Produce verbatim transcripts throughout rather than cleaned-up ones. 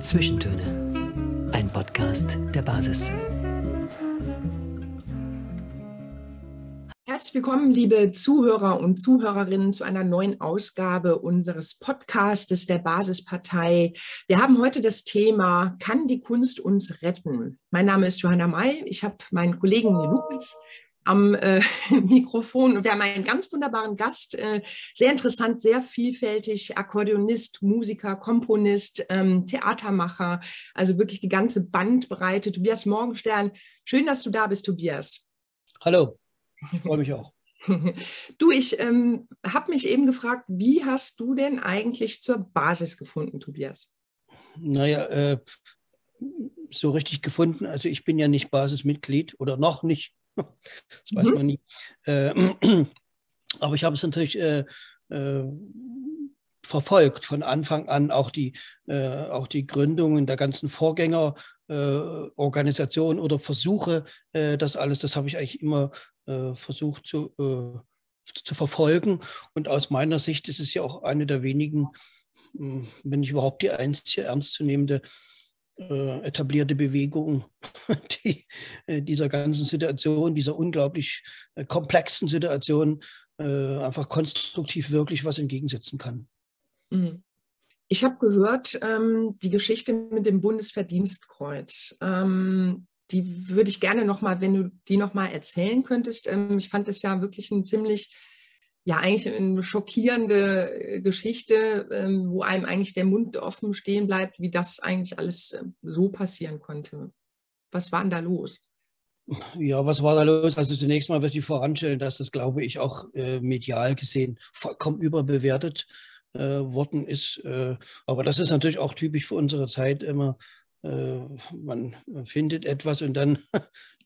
Zwischentöne, ein Podcast der Basis. Herzlich willkommen, liebe Zuhörer und Zuhörerinnen, zu einer neuen Ausgabe unseres Podcastes der Basispartei. Wir haben heute das Thema: Kann die Kunst uns retten? Mein Name ist Johanna May. Ich habe meinen Kollegen Ludwig am äh, Mikrofon und wir haben einen ganz wunderbaren Gast, äh, sehr interessant, sehr vielfältig, Akkordeonist, Musiker, Komponist, ähm, Theatermacher, also wirklich die ganze Bandbreite. Tobias Morgenstern, schön, dass du da bist, Tobias. Hallo, ich freue mich auch. Du, ich ähm, habe mich eben gefragt, wie hast du denn eigentlich zur Basis gefunden, Tobias? Naja, äh, so richtig gefunden, also ich bin ja nicht Basismitglied oder noch nicht. Das weiß man nie. Äh, aber ich habe es natürlich äh, äh, verfolgt von Anfang an, auch die, äh, auch die Gründungen der ganzen Vorgängerorganisationen äh, oder Versuche, äh, das alles, das habe ich eigentlich immer äh, versucht zu, äh, zu verfolgen. Und aus meiner Sicht ist es ja auch eine der wenigen, äh, wenn nicht überhaupt die einzige ernstzunehmende etablierte Bewegung, die dieser ganzen Situation, dieser unglaublich komplexen Situation einfach konstruktiv wirklich was entgegensetzen kann. Ich habe gehört, die Geschichte mit dem Bundesverdienstkreuz, die würde ich gerne nochmal, wenn du die nochmal erzählen könntest. Ich fand es ja wirklich ein ziemlich... ja, eigentlich eine schockierende Geschichte, wo einem eigentlich der Mund offen stehen bleibt, wie das eigentlich alles so passieren konnte. Was war denn da los? Ja, was war da los? Also zunächst mal würde ich voranstellen, dass das, glaube ich, auch medial gesehen vollkommen überbewertet äh, worden ist. Aber das ist natürlich auch typisch für unsere Zeit immer. Man findet etwas und dann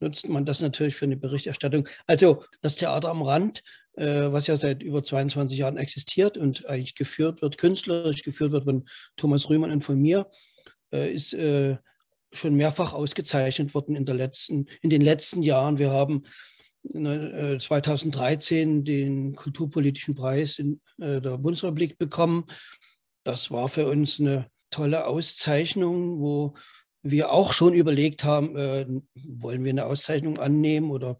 nutzt man das natürlich für eine Berichterstattung. Also das Theater am Rand, was ja seit über zweiundzwanzig Jahren existiert und eigentlich geführt wird, künstlerisch geführt wird von Thomas Rühmann und von mir, ist schon mehrfach ausgezeichnet worden in der letzten, in den letzten Jahren. Wir haben zweitausenddreizehn den kulturpolitischen Preis in der Bundesrepublik bekommen. Das war für uns eine tolle Auszeichnung, wo wir auch schon überlegt haben, äh, wollen wir eine Auszeichnung annehmen oder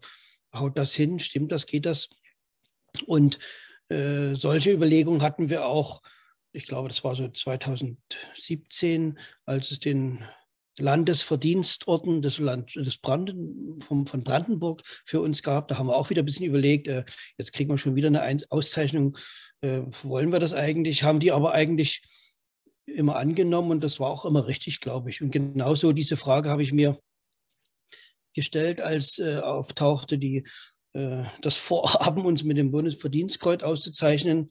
haut das hin, stimmt das, geht das? Und äh, solche Überlegungen hatten wir auch, ich glaube, das war so zweitausendsiebzehn, als es den Landesverdienstorden des, Land, des Branden, vom, von Brandenburg für uns gab. Da haben wir auch wieder ein bisschen überlegt, äh, jetzt kriegen wir schon wieder eine Auszeichnung, äh, wollen wir das eigentlich, haben die aber eigentlich immer angenommen und das war auch immer richtig, glaube ich. Und genauso diese Frage habe ich mir gestellt, als äh, auftauchte die, äh, das Vorhaben, uns mit dem Bundesverdienstkreuz auszuzeichnen.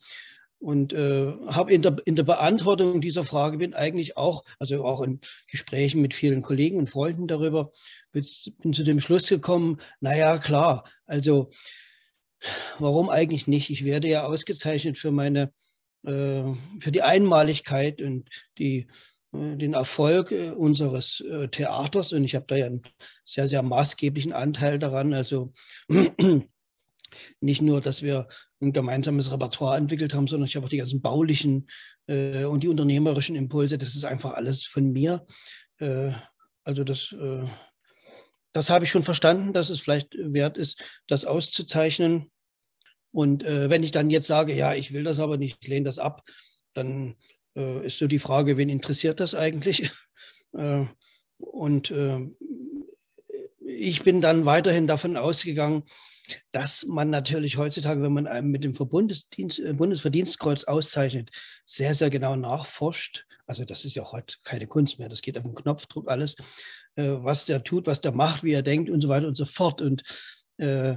Und äh, habe in der, in der Beantwortung dieser Frage bin eigentlich auch, also auch in Gesprächen mit vielen Kollegen und Freunden darüber, bin, bin zu dem Schluss gekommen, naja, klar, also warum eigentlich nicht? Ich werde ja ausgezeichnet für meine für die Einmaligkeit und die, den Erfolg unseres Theaters. Und ich habe da ja einen sehr, sehr maßgeblichen Anteil daran. Also nicht nur, dass wir ein gemeinsames Repertoire entwickelt haben, sondern ich habe auch die ganzen baulichen und die unternehmerischen Impulse. Das ist einfach alles von mir. Also das, das habe ich schon verstanden, dass es vielleicht wert ist, das auszuzeichnen. Und äh, wenn ich dann jetzt sage, ja, ich will das aber nicht, ich lehne das ab, dann äh, ist so die Frage, wen interessiert das eigentlich? äh, und äh, ich bin dann weiterhin davon ausgegangen, dass man natürlich heutzutage, wenn man einem mit dem Bundesverdienstkreuz auszeichnet, sehr, sehr genau nachforscht. Also das ist ja heute keine Kunst mehr, das geht auf den Knopfdruck alles, äh, was der tut, was der macht, wie er denkt und so weiter und so fort. Und äh,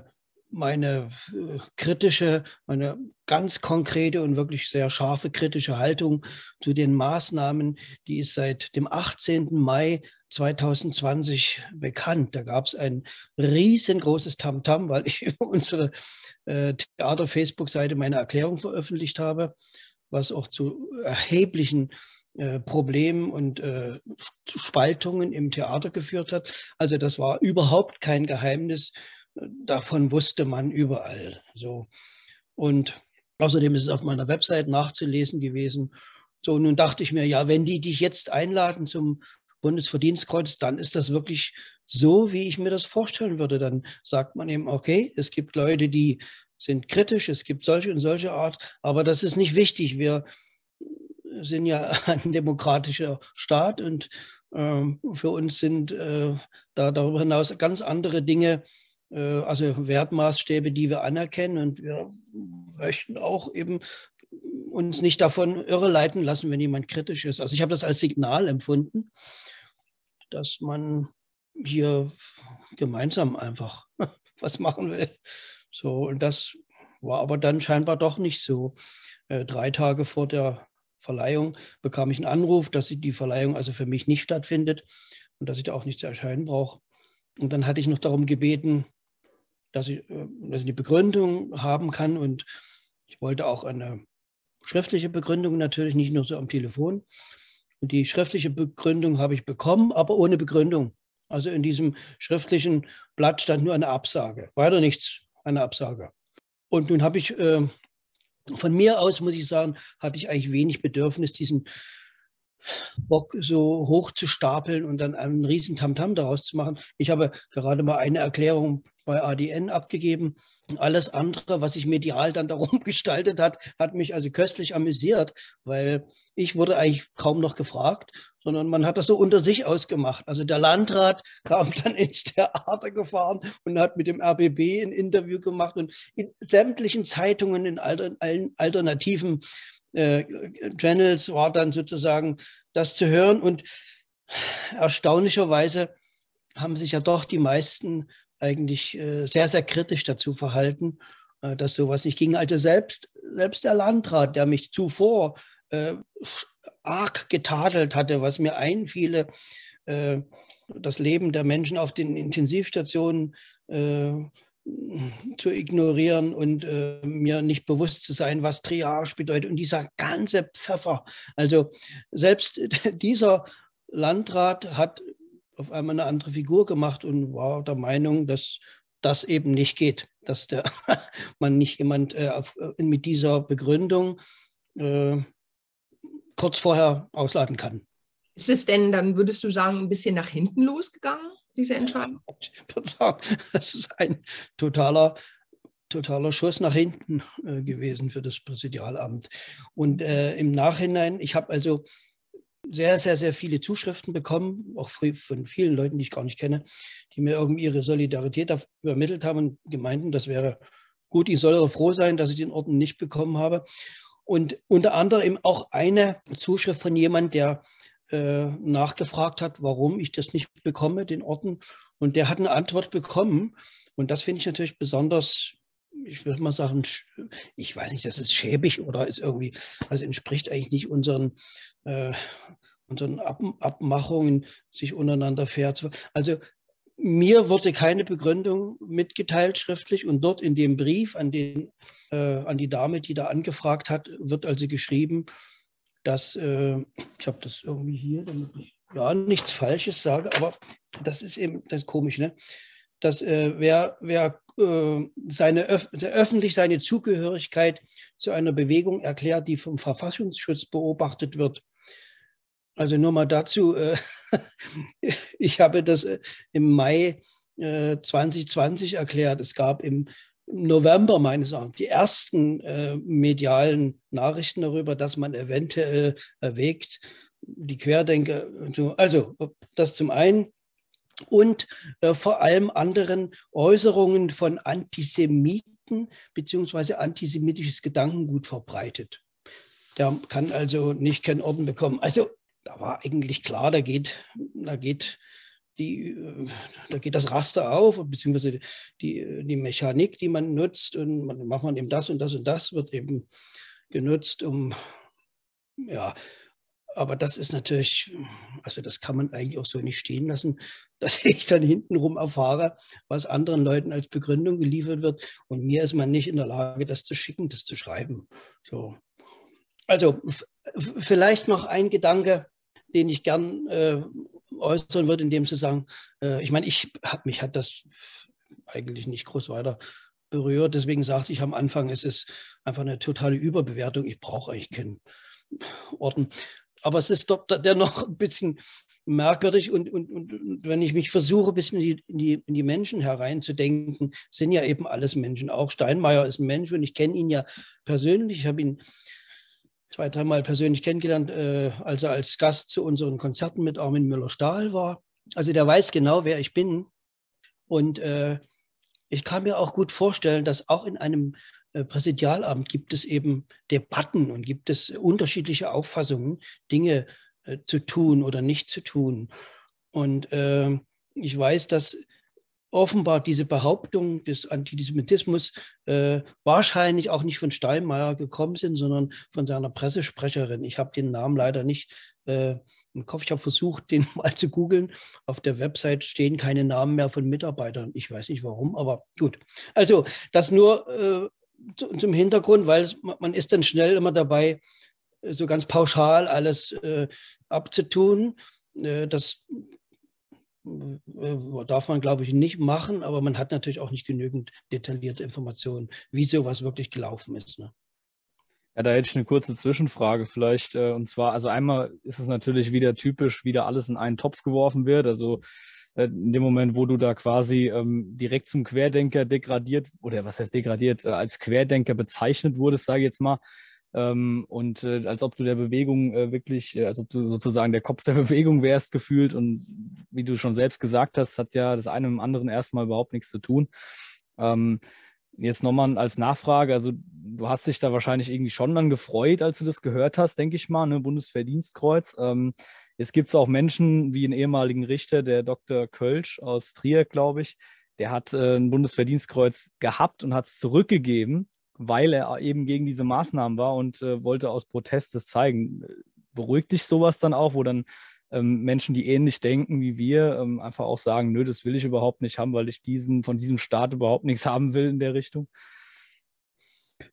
meine äh, kritische, meine ganz konkrete und wirklich sehr scharfe kritische Haltung zu den Maßnahmen, die ist seit dem achtzehnten Mai zweitausendzwanzig bekannt. Da gab es ein riesengroßes Tamtam, weil ich über unsere äh, Theater-Facebook-Seite meine Erklärung veröffentlicht habe, was auch zu erheblichen äh, Problemen und äh, Spaltungen im Theater geführt hat. Also das war überhaupt kein Geheimnis, davon wusste man überall. So. Und außerdem ist es auf meiner Website nachzulesen gewesen. So, nun dachte ich mir, ja, wenn die dich jetzt einladen zum Bundesverdienstkreuz, dann ist das wirklich so, wie ich mir das vorstellen würde. Dann sagt man eben, okay, es gibt Leute, die sind kritisch, es gibt solche und solche Art, aber das ist nicht wichtig. Wir sind ja ein demokratischer Staat und ähm, für uns sind äh, da darüber hinaus ganz andere Dinge, äh, also Wertmaßstäbe, die wir anerkennen, und wir möchten auch eben uns nicht davon irreleiten lassen, wenn jemand kritisch ist. Also ich habe das als Signal empfunden, dass man hier gemeinsam einfach was machen will. So, und das war aber dann scheinbar doch nicht so. Äh, drei Tage vor der Verleihung bekam ich einen Anruf, dass die Verleihung also für mich nicht stattfindet und dass ich da auch nicht zu erscheinen brauche. Und dann hatte ich noch darum gebeten, dass ich, dass ich eine Begründung haben kann, und ich wollte auch eine schriftliche Begründung natürlich, nicht nur so am Telefon. Und die schriftliche Begründung habe ich bekommen, aber ohne Begründung. Also in diesem schriftlichen Blatt stand nur eine Absage, weiter nichts, eine Absage. Und nun habe ich, äh, von mir aus muss ich sagen, hatte ich eigentlich wenig Bedürfnis, diesen Bock so hoch zu stapeln und dann einen riesen Tamtam daraus zu machen. Ich habe gerade mal eine Erklärung bei A D N abgegeben. Alles andere, was sich medial dann darum gestaltet hat, hat mich also köstlich amüsiert, weil ich wurde eigentlich kaum noch gefragt, sondern man hat das so unter sich ausgemacht. Also der Landrat kam dann ins Theater gefahren und hat mit dem R B B ein Interview gemacht und in sämtlichen Zeitungen, in allen alternativen äh, Channels war dann sozusagen das zu hören, und erstaunlicherweise haben sich ja doch die meisten eigentlich äh, sehr, sehr kritisch dazu verhalten, äh, dass sowas nicht ging. Also selbst, selbst der Landrat, der mich zuvor äh, arg getadelt hatte, was mir einfiele, äh, das Leben der Menschen auf den Intensivstationen äh, zu ignorieren und äh, mir nicht bewusst zu sein, was Triage bedeutet. Und dieser ganze Pfeffer, also selbst dieser Landrat hat auf einmal eine andere Figur gemacht und war der Meinung, dass das eben nicht geht, dass der, man nicht jemand äh, auf, mit dieser Begründung äh, kurz vorher ausladen kann. Ist es denn, dann würdest du sagen, ein bisschen nach hinten losgegangen, diese Entscheidung? Ich würde sagen, das ist ein totaler, totaler Schuss nach hinten äh, gewesen für das Präsidialamt. Und äh, im Nachhinein, ich habe also sehr, sehr, sehr viele Zuschriften bekommen, auch von vielen Leuten, die ich gar nicht kenne, die mir irgendwie ihre Solidarität übermittelt haben und gemeinten, das wäre gut, ich soll froh sein, dass ich den Orden nicht bekommen habe. Und unter anderem auch eine Zuschrift von jemandem, der äh, nachgefragt hat, warum ich das nicht bekomme, den Orden. Und der hat eine Antwort bekommen. Und das finde ich natürlich besonders, ich würde mal sagen, ich weiß nicht, das ist schäbig oder ist irgendwie, also entspricht eigentlich nicht unseren Äh, unseren Ab Abmachungen, sich untereinander fair zu. Also mir wurde keine Begründung mitgeteilt schriftlich, und dort in dem Brief an, den, äh, an die Dame, die da angefragt hat, wird also geschrieben, dass, äh, ich habe das irgendwie hier, damit ich ja nichts Falsches sage, aber das ist eben, das ist komisch, ne? Dass äh, wer, wer äh, seine öf öffentlich seine Zugehörigkeit zu einer Bewegung erklärt, die vom Verfassungsschutz beobachtet wird. Also nur mal dazu, äh, ich habe das äh, im Mai äh, zwanzig zwanzig erklärt. Es gab im November meines Erachtens die ersten äh, medialen Nachrichten darüber, dass man eventuell erwägt, die Querdenker und so. Also das zum einen. Und äh, vor allem anderen Äußerungen von Antisemiten bzw. antisemitisches Gedankengut verbreitet. Der kann also nicht keinen Orden bekommen. Also da war eigentlich klar, da geht, da geht, die, da geht das Raster auf, beziehungsweise die, die Mechanik, die man nutzt. Und dann macht man eben das und das und das, wird eben genutzt, um, ja. Aber das ist natürlich, also das kann man eigentlich auch so nicht stehen lassen, dass ich dann hintenrum erfahre, was anderen Leuten als Begründung geliefert wird. Und mir ist man nicht in der Lage, das zu schicken, das zu schreiben. So. Also vielleicht noch ein Gedanke, den ich gern äh, äußern würde, in dem zu sagen, äh, ich meine, ich hab, mich hat das eigentlich nicht groß weiter berührt. Deswegen sagte ich am Anfang, es ist einfach eine totale Überbewertung. Ich brauche eigentlich keinen Orden. Aber es ist doch dennoch ein bisschen merkwürdig. Und, und, und wenn ich mich versuche, ein bisschen in die, in die Menschen hereinzudenken, sind ja eben alles Menschen. Auch Steinmeier ist ein Mensch und ich kenne ihn ja persönlich. Ich habe ihn zwei, dreimal persönlich kennengelernt, äh, als er als Gast zu unseren Konzerten mit Armin Müller-Stahl war. Also der weiß genau, wer ich bin. Und äh, ich kann mir auch gut vorstellen, dass auch in einem äh, Präsidialamt gibt es eben Debatten und gibt es unterschiedliche Auffassungen, Dinge äh, zu tun oder nicht zu tun. Und äh, ich weiß, dass offenbar diese Behauptung des Antisemitismus äh, wahrscheinlich auch nicht von Steinmeier gekommen sind, sondern von seiner Pressesprecherin. Ich habe den Namen leider nicht äh, im Kopf. Ich habe versucht, den mal zu googeln. Auf der Website stehen keine Namen mehr von Mitarbeitern. Ich weiß nicht warum, aber gut. Also das nur äh, zu, zum Hintergrund, weil es, man ist dann schnell immer dabei, so ganz pauschal alles äh, abzutun. Äh, das darf man, glaube ich, nicht machen, aber man hat natürlich auch nicht genügend detaillierte Informationen, wie sowas wirklich gelaufen ist. Ne? Ja, da hätte ich eine kurze Zwischenfrage vielleicht. Und zwar, also einmal ist es natürlich wieder typisch, wieder alles in einen Topf geworfen wird. Also in dem Moment, wo du da quasi ähm, direkt zum Querdenker degradiert, oder was heißt degradiert, äh, als Querdenker bezeichnet wurdest, sage ich jetzt mal, und äh, als ob du der Bewegung äh, wirklich, äh, als ob du sozusagen der Kopf der Bewegung wärst gefühlt. Und wie du schon selbst gesagt hast, hat ja das eine mit dem anderen erstmal überhaupt nichts zu tun. Ähm, jetzt nochmal als Nachfrage, also du hast dich da wahrscheinlich irgendwie schon dann gefreut, als du das gehört hast, denke ich mal, ne, Bundesverdienstkreuz. Ähm, jetzt gibt es auch Menschen wie einen ehemaligen Richter, der Doktor Kölsch aus Trier, glaube ich, der hat äh, ein Bundesverdienstkreuz gehabt und hat es zurückgegeben, weil er eben gegen diese Maßnahmen war und äh, wollte aus Protest das zeigen. Beruhigt dich sowas dann auch, wo dann ähm, Menschen, die ähnlich denken wie wir, ähm, einfach auch sagen, nö, das will ich überhaupt nicht haben, weil ich diesen von diesem Staat überhaupt nichts haben will in der Richtung?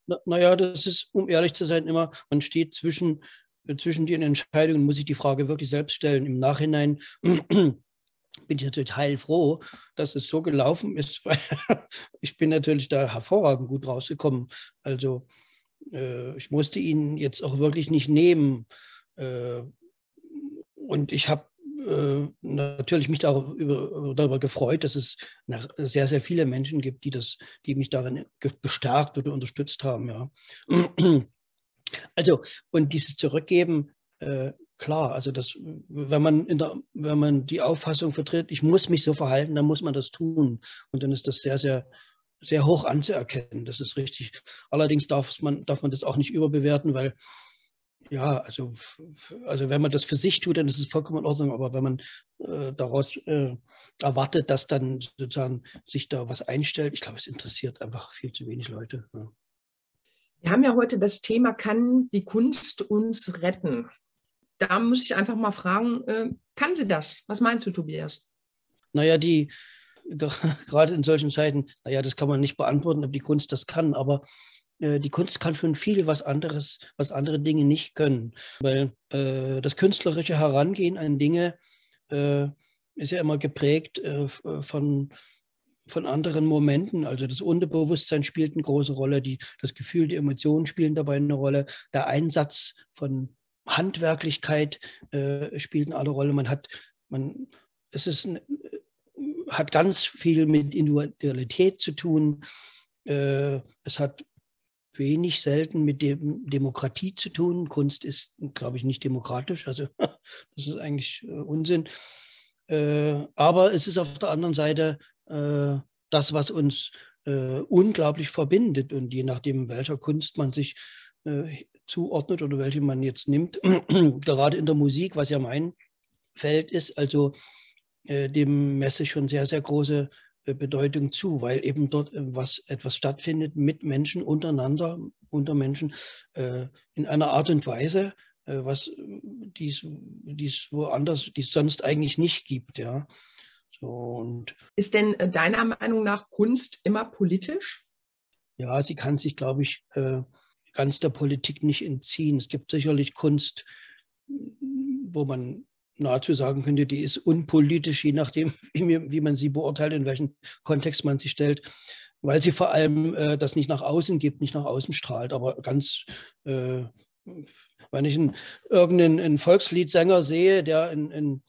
Na, naja, das ist, um ehrlich zu sein, immer, man steht zwischen, äh, zwischen den Entscheidungen, muss ich die Frage wirklich selbst stellen. Im Nachhinein bin ich natürlich heilfroh, dass es so gelaufen ist, weil ich bin natürlich da hervorragend gut rausgekommen. Also äh, ich musste ihn jetzt auch wirklich nicht nehmen. Äh, und ich habe äh, natürlich mich darüber, über, darüber gefreut, dass es nach, sehr, sehr viele Menschen gibt, die, das, die mich darin bestärkt oder unterstützt haben. Ja. Also, und dieses Zurückgeben, äh, klar, also das, wenn man in der, wenn man die Auffassung vertritt, ich muss mich so verhalten, dann muss man das tun. Und dann ist das sehr, sehr, sehr hoch anzuerkennen. Das ist richtig. Allerdings darf man, darf man das auch nicht überbewerten, weil, ja, also, also wenn man das für sich tut, dann ist es vollkommen in Ordnung. Aber wenn man äh, daraus äh, erwartet, dass dann sozusagen sich da was einstellt, ich glaube, es interessiert einfach viel zu wenig Leute. Ja. Wir haben ja heute das Thema, kann die Kunst uns retten? Da muss ich einfach mal fragen, äh, kann sie das? Was meinst du, Tobias? Naja, die, gerade in solchen Zeiten, naja, das kann man nicht beantworten, ob die Kunst das kann, aber äh, die Kunst kann schon viel was anderes, was andere Dinge nicht können. Weil äh, das künstlerische Herangehen an Dinge äh, ist ja immer geprägt äh, von, von anderen Momenten. Also das Unterbewusstsein spielt eine große Rolle, die, das Gefühl, die Emotionen spielen dabei eine Rolle, der Einsatz von Handwerklichkeit äh, spielt eine Rolle. Man hat, man, es ist, ein, hat ganz viel mit Individualität zu tun. Äh, es hat wenig selten mit dem Demokratie zu tun. Kunst ist, glaube ich, nicht demokratisch. Also das ist eigentlich äh, Unsinn. Äh, aber es ist auf der anderen Seite äh, das, was uns äh, unglaublich verbindet. Und je nachdem, welcher Kunst man sich äh, zuordnet oder welche man jetzt nimmt, gerade in der Musik, was ja mein Feld ist, also äh, dem messe ich schon sehr, sehr große äh, Bedeutung zu, weil eben dort äh, was, etwas stattfindet mit Menschen untereinander, unter Menschen äh, in einer Art und Weise, äh, was dies, dies woanders, dies sonst eigentlich nicht gibt. Ja. So, und ist denn äh, deiner Meinung nach Kunst immer politisch? Ja, sie kann sich, glaube ich, äh, ganz der Politik nicht entziehen. Es gibt sicherlich Kunst, wo man nahezu sagen könnte, die ist unpolitisch, je nachdem, wie man sie beurteilt, in welchen Kontext man sie stellt, weil sie vor allem äh, das nicht nach außen gibt, nicht nach außen strahlt, aber ganz... Äh, wenn ich einen, irgendeinen einen Volksliedsänger sehe, der in, in,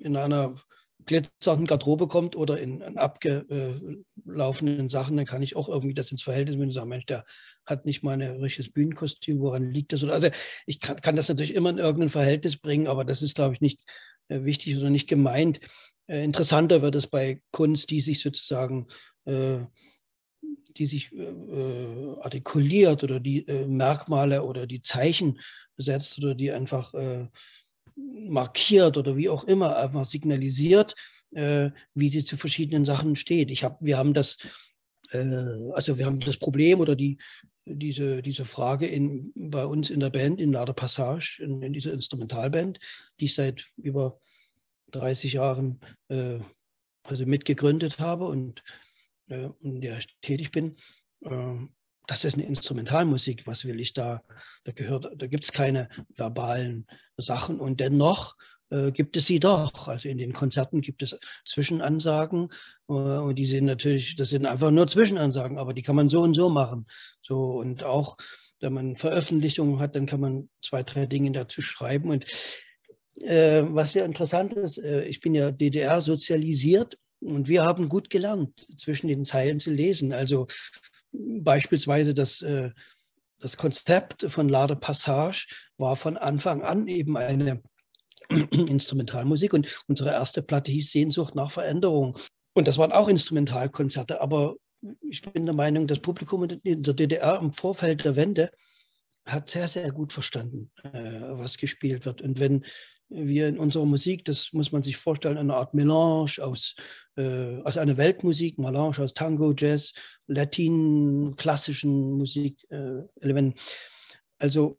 in einer glitzernden Garderobe kommt oder in, in abgelaufenen Sachen, dann kann ich auch irgendwie das ins Verhältnis bringen und sagen, Mensch, der hat nicht mal ein richtiges Bühnenkostüm, woran liegt das? Also ich kann, kann das natürlich immer in irgendein Verhältnis bringen, aber das ist, glaube ich, nicht wichtig oder nicht gemeint. Interessanter wird es bei Kunst, die sich sozusagen... Äh, die sich äh, artikuliert oder die äh, Merkmale oder die Zeichen setzt oder die einfach äh, markiert oder wie auch immer, einfach signalisiert, äh, wie sie zu verschiedenen Sachen steht. Ich hab, wir haben das, äh, also wir haben das Problem oder die, diese, diese Frage in, bei uns in der Band, in Lade Passage, in, in dieser Instrumentalband, die ich seit über dreißig Jahren äh, also mitgegründet habe und in der ich tätig bin, das ist eine Instrumentalmusik, was will ich da, da gehört, da gibt es keine verbalen Sachen und dennoch gibt es sie doch. Also in den Konzerten gibt es Zwischenansagen und die sind natürlich, das sind einfach nur Zwischenansagen, aber die kann man so und so machen. So, und auch, wenn man Veröffentlichungen hat, dann kann man zwei, drei Dinge dazu schreiben. Und äh, was sehr interessant ist, äh, ich bin ja D D R sozialisiert. Und wir haben gut gelernt, zwischen den Zeilen zu lesen. Also beispielsweise das, äh, das Konzept von Lade Passage war von Anfang an eben eine Instrumentalmusik. Und unsere erste Platte hieß Sehnsucht nach Veränderung. Und das waren auch Instrumentalkonzerte. Aber ich bin der Meinung, das Publikum in der D D R im Vorfeld der Wende hat sehr, sehr gut verstanden, äh, was gespielt wird. Und wenn... wir in unserer Musik, das muss man sich vorstellen, eine Art Melange aus, äh, aus einer Weltmusik, Melange aus Tango, Jazz, Latin, klassischen Musikelementen. Äh, also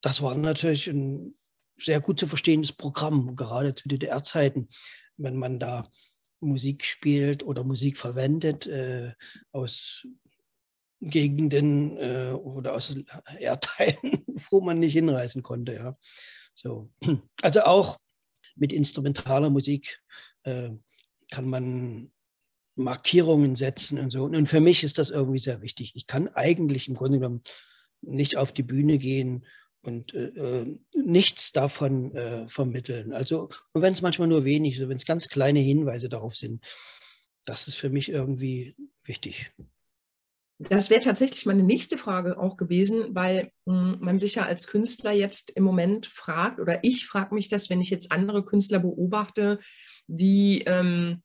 das war natürlich ein sehr gut zu verstehendes Programm, gerade zu D D R-Zeiten, wenn man da Musik spielt oder Musik verwendet äh, aus Gegenden äh, oder aus Erdteilen, wo man nicht hinreisen konnte, ja. So. Also auch mit instrumentaler Musik äh, kann man Markierungen setzen und so. Und für mich ist das irgendwie sehr wichtig. Ich kann eigentlich im Grunde genommen nicht auf die Bühne gehen und äh, nichts davon äh, vermitteln. Also, und wenn es manchmal nur wenig, also wenn es ganz kleine Hinweise darauf sind, das ist für mich irgendwie wichtig. Das wäre tatsächlich meine nächste Frage auch gewesen, weil mh, man sich ja als Künstler jetzt im Moment fragt, oder ich frage mich das, wenn ich jetzt andere Künstler beobachte, die ähm,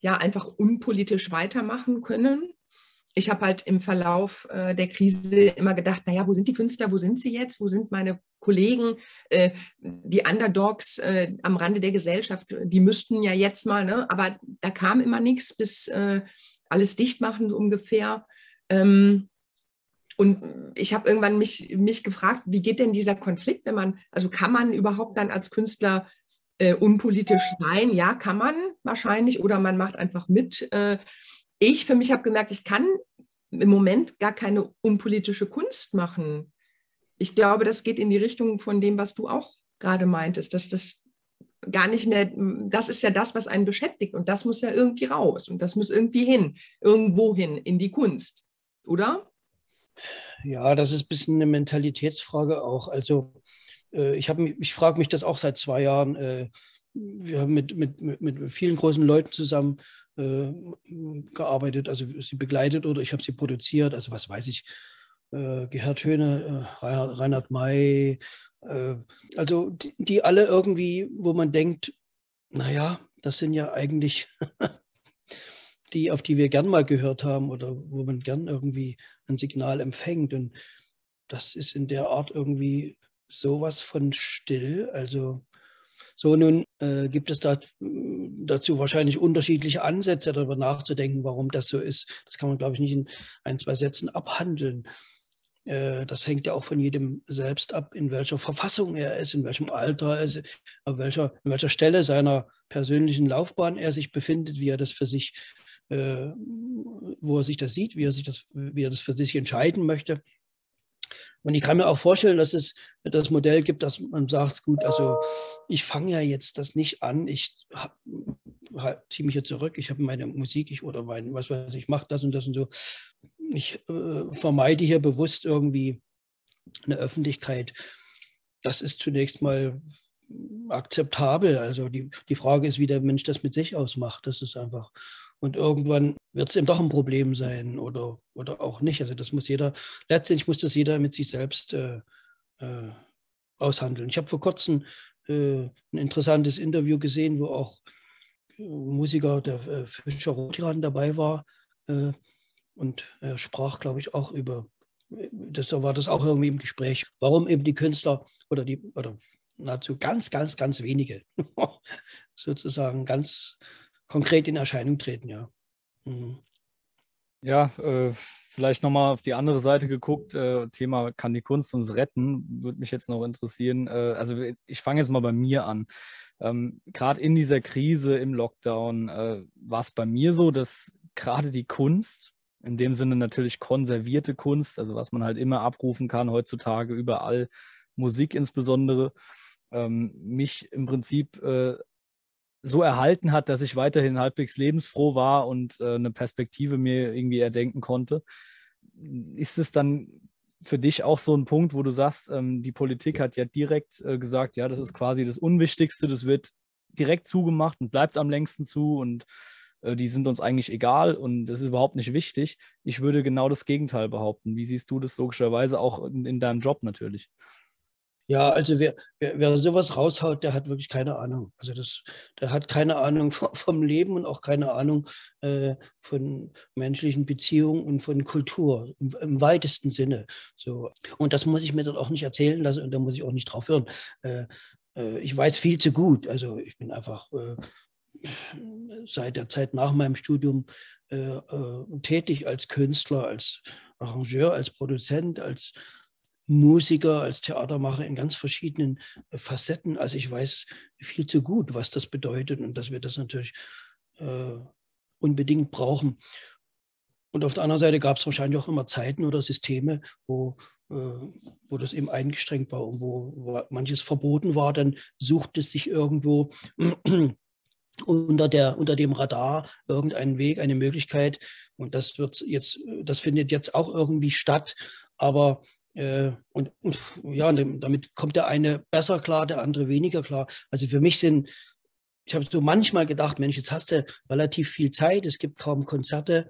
ja einfach unpolitisch weitermachen können. Ich habe halt im Verlauf äh, der Krise immer gedacht, naja, wo sind die Künstler, wo sind sie jetzt, wo sind meine Kollegen, äh, die Underdogs äh, am Rande der Gesellschaft, die müssten ja jetzt mal, ne? Aber da kam immer nichts, bis äh, alles dicht machen so ungefähr. Und ich habe irgendwann mich, mich gefragt, wie geht denn dieser Konflikt, wenn man, also kann man überhaupt dann als Künstler äh, unpolitisch sein? Ja, kann man wahrscheinlich, oder man macht einfach mit. Äh, ich für mich habe gemerkt, ich kann im Moment gar keine unpolitische Kunst machen. Ich glaube, das geht in die Richtung von dem, was du auch gerade meintest, dass das gar nicht mehr, das ist ja das, was einen beschäftigt und das muss ja irgendwie raus und das muss irgendwie hin, irgendwo hin, in die Kunst. Oder? Ja, das ist ein bisschen eine Mentalitätsfrage auch. Also äh, ich, ich frage mich das auch seit zwei Jahren. Äh, wir haben mit, mit, mit vielen großen Leuten zusammen äh, gearbeitet, also sie begleitet oder ich habe sie produziert. Also was weiß ich, äh, Gerhard Höhne, äh, Reinhard May, äh, also die, die alle irgendwie, wo man denkt, naja, das sind ja eigentlich... die, auf die wir gern mal gehört haben oder wo man gern irgendwie ein Signal empfängt. Und das ist in der Art irgendwie sowas von still. Also so, nun äh, gibt es da, dazu wahrscheinlich unterschiedliche Ansätze, darüber nachzudenken, warum das so ist. Das kann man, glaube ich, nicht in ein, zwei Sätzen abhandeln. Äh, das hängt ja auch von jedem selbst ab, in welcher Verfassung er ist, in welchem Alter er ist, an welcher, an welcher Stelle seiner persönlichen Laufbahn er sich befindet, wie er das für sich wo er sich das sieht, wie er sich das, wie er das für sich entscheiden möchte. Und ich kann mir auch vorstellen, dass es das Modell gibt, dass man sagt, gut, also ich fange ja jetzt das nicht an, ich ziehe mich jetzt zurück, ich habe meine Musik ich, oder mein, was weiß ich, mache das und das und so. Ich äh, vermeide hier bewusst irgendwie eine Öffentlichkeit. Das ist zunächst mal akzeptabel. Also die, die Frage ist, wie der Mensch das mit sich ausmacht. Das ist einfach. Und irgendwann wird es eben doch ein Problem sein oder, oder auch nicht. Also das muss jeder, letztendlich muss das jeder mit sich selbst äh, äh, aushandeln. Ich habe vor kurzem äh, ein interessantes Interview gesehen, wo auch äh, Musiker, der äh, Fischer Rotiran dabei war äh, und äh, sprach, glaube ich, auch über, das, da war das auch irgendwie im Gespräch, warum eben die Künstler oder die, oder nahezu ganz, ganz, ganz wenige sozusagen ganz konkret in Erscheinung treten, ja. Mhm. Ja, äh, vielleicht nochmal auf die andere Seite geguckt, äh, Thema, kann die Kunst uns retten, würde mich jetzt noch interessieren. Äh, also ich fange jetzt mal bei mir an. Ähm, gerade in dieser Krise im Lockdown äh, war es bei mir so, dass gerade die Kunst, in dem Sinne natürlich konservierte Kunst, also was man halt immer abrufen kann heutzutage, überall, Musik insbesondere, ähm, mich im Prinzip äh, so erhalten hat, dass ich weiterhin halbwegs lebensfroh war und äh, eine Perspektive mir irgendwie erdenken konnte. Ist es dann für dich auch so ein Punkt, wo du sagst, ähm, die Politik hat ja direkt äh, gesagt, ja, das ist quasi das Unwichtigste, das wird direkt zugemacht und bleibt am längsten zu und äh, die sind uns eigentlich egal und das ist überhaupt nicht wichtig. Ich würde genau das Gegenteil behaupten. Wie siehst du das logischerweise auch in, in deinem Job natürlich? Ja, also wer, wer, wer sowas raushaut, der hat wirklich keine Ahnung. Also das, der hat keine Ahnung vom Leben und auch keine Ahnung äh, von menschlichen Beziehungen und von Kultur im, im weitesten Sinne. So. Und das muss ich mir dann auch nicht erzählen lassen und da muss ich auch nicht drauf hören. Äh, äh, ich weiß viel zu gut. Also ich bin einfach äh, seit der Zeit nach meinem Studium äh, äh, tätig als Künstler, als Arrangeur, als Produzent, als Musiker, als Theatermacher in ganz verschiedenen Facetten. Also ich weiß viel zu gut, was das bedeutet und dass wir das natürlich äh, unbedingt brauchen. Und auf der anderen Seite gab es wahrscheinlich auch immer Zeiten oder Systeme, wo, äh, wo das eben eingeschränkt war und wo, wo manches verboten war. Dann sucht es sich irgendwo unter, der, unter dem Radar irgendeinen Weg, eine Möglichkeit. Und das wird jetzt, das findet jetzt auch irgendwie statt, aber Und, und ja, damit kommt der eine besser klar, der andere weniger klar. Also für mich sind, ich habe so manchmal gedacht, Mensch, jetzt hast du relativ viel Zeit, es gibt kaum Konzerte,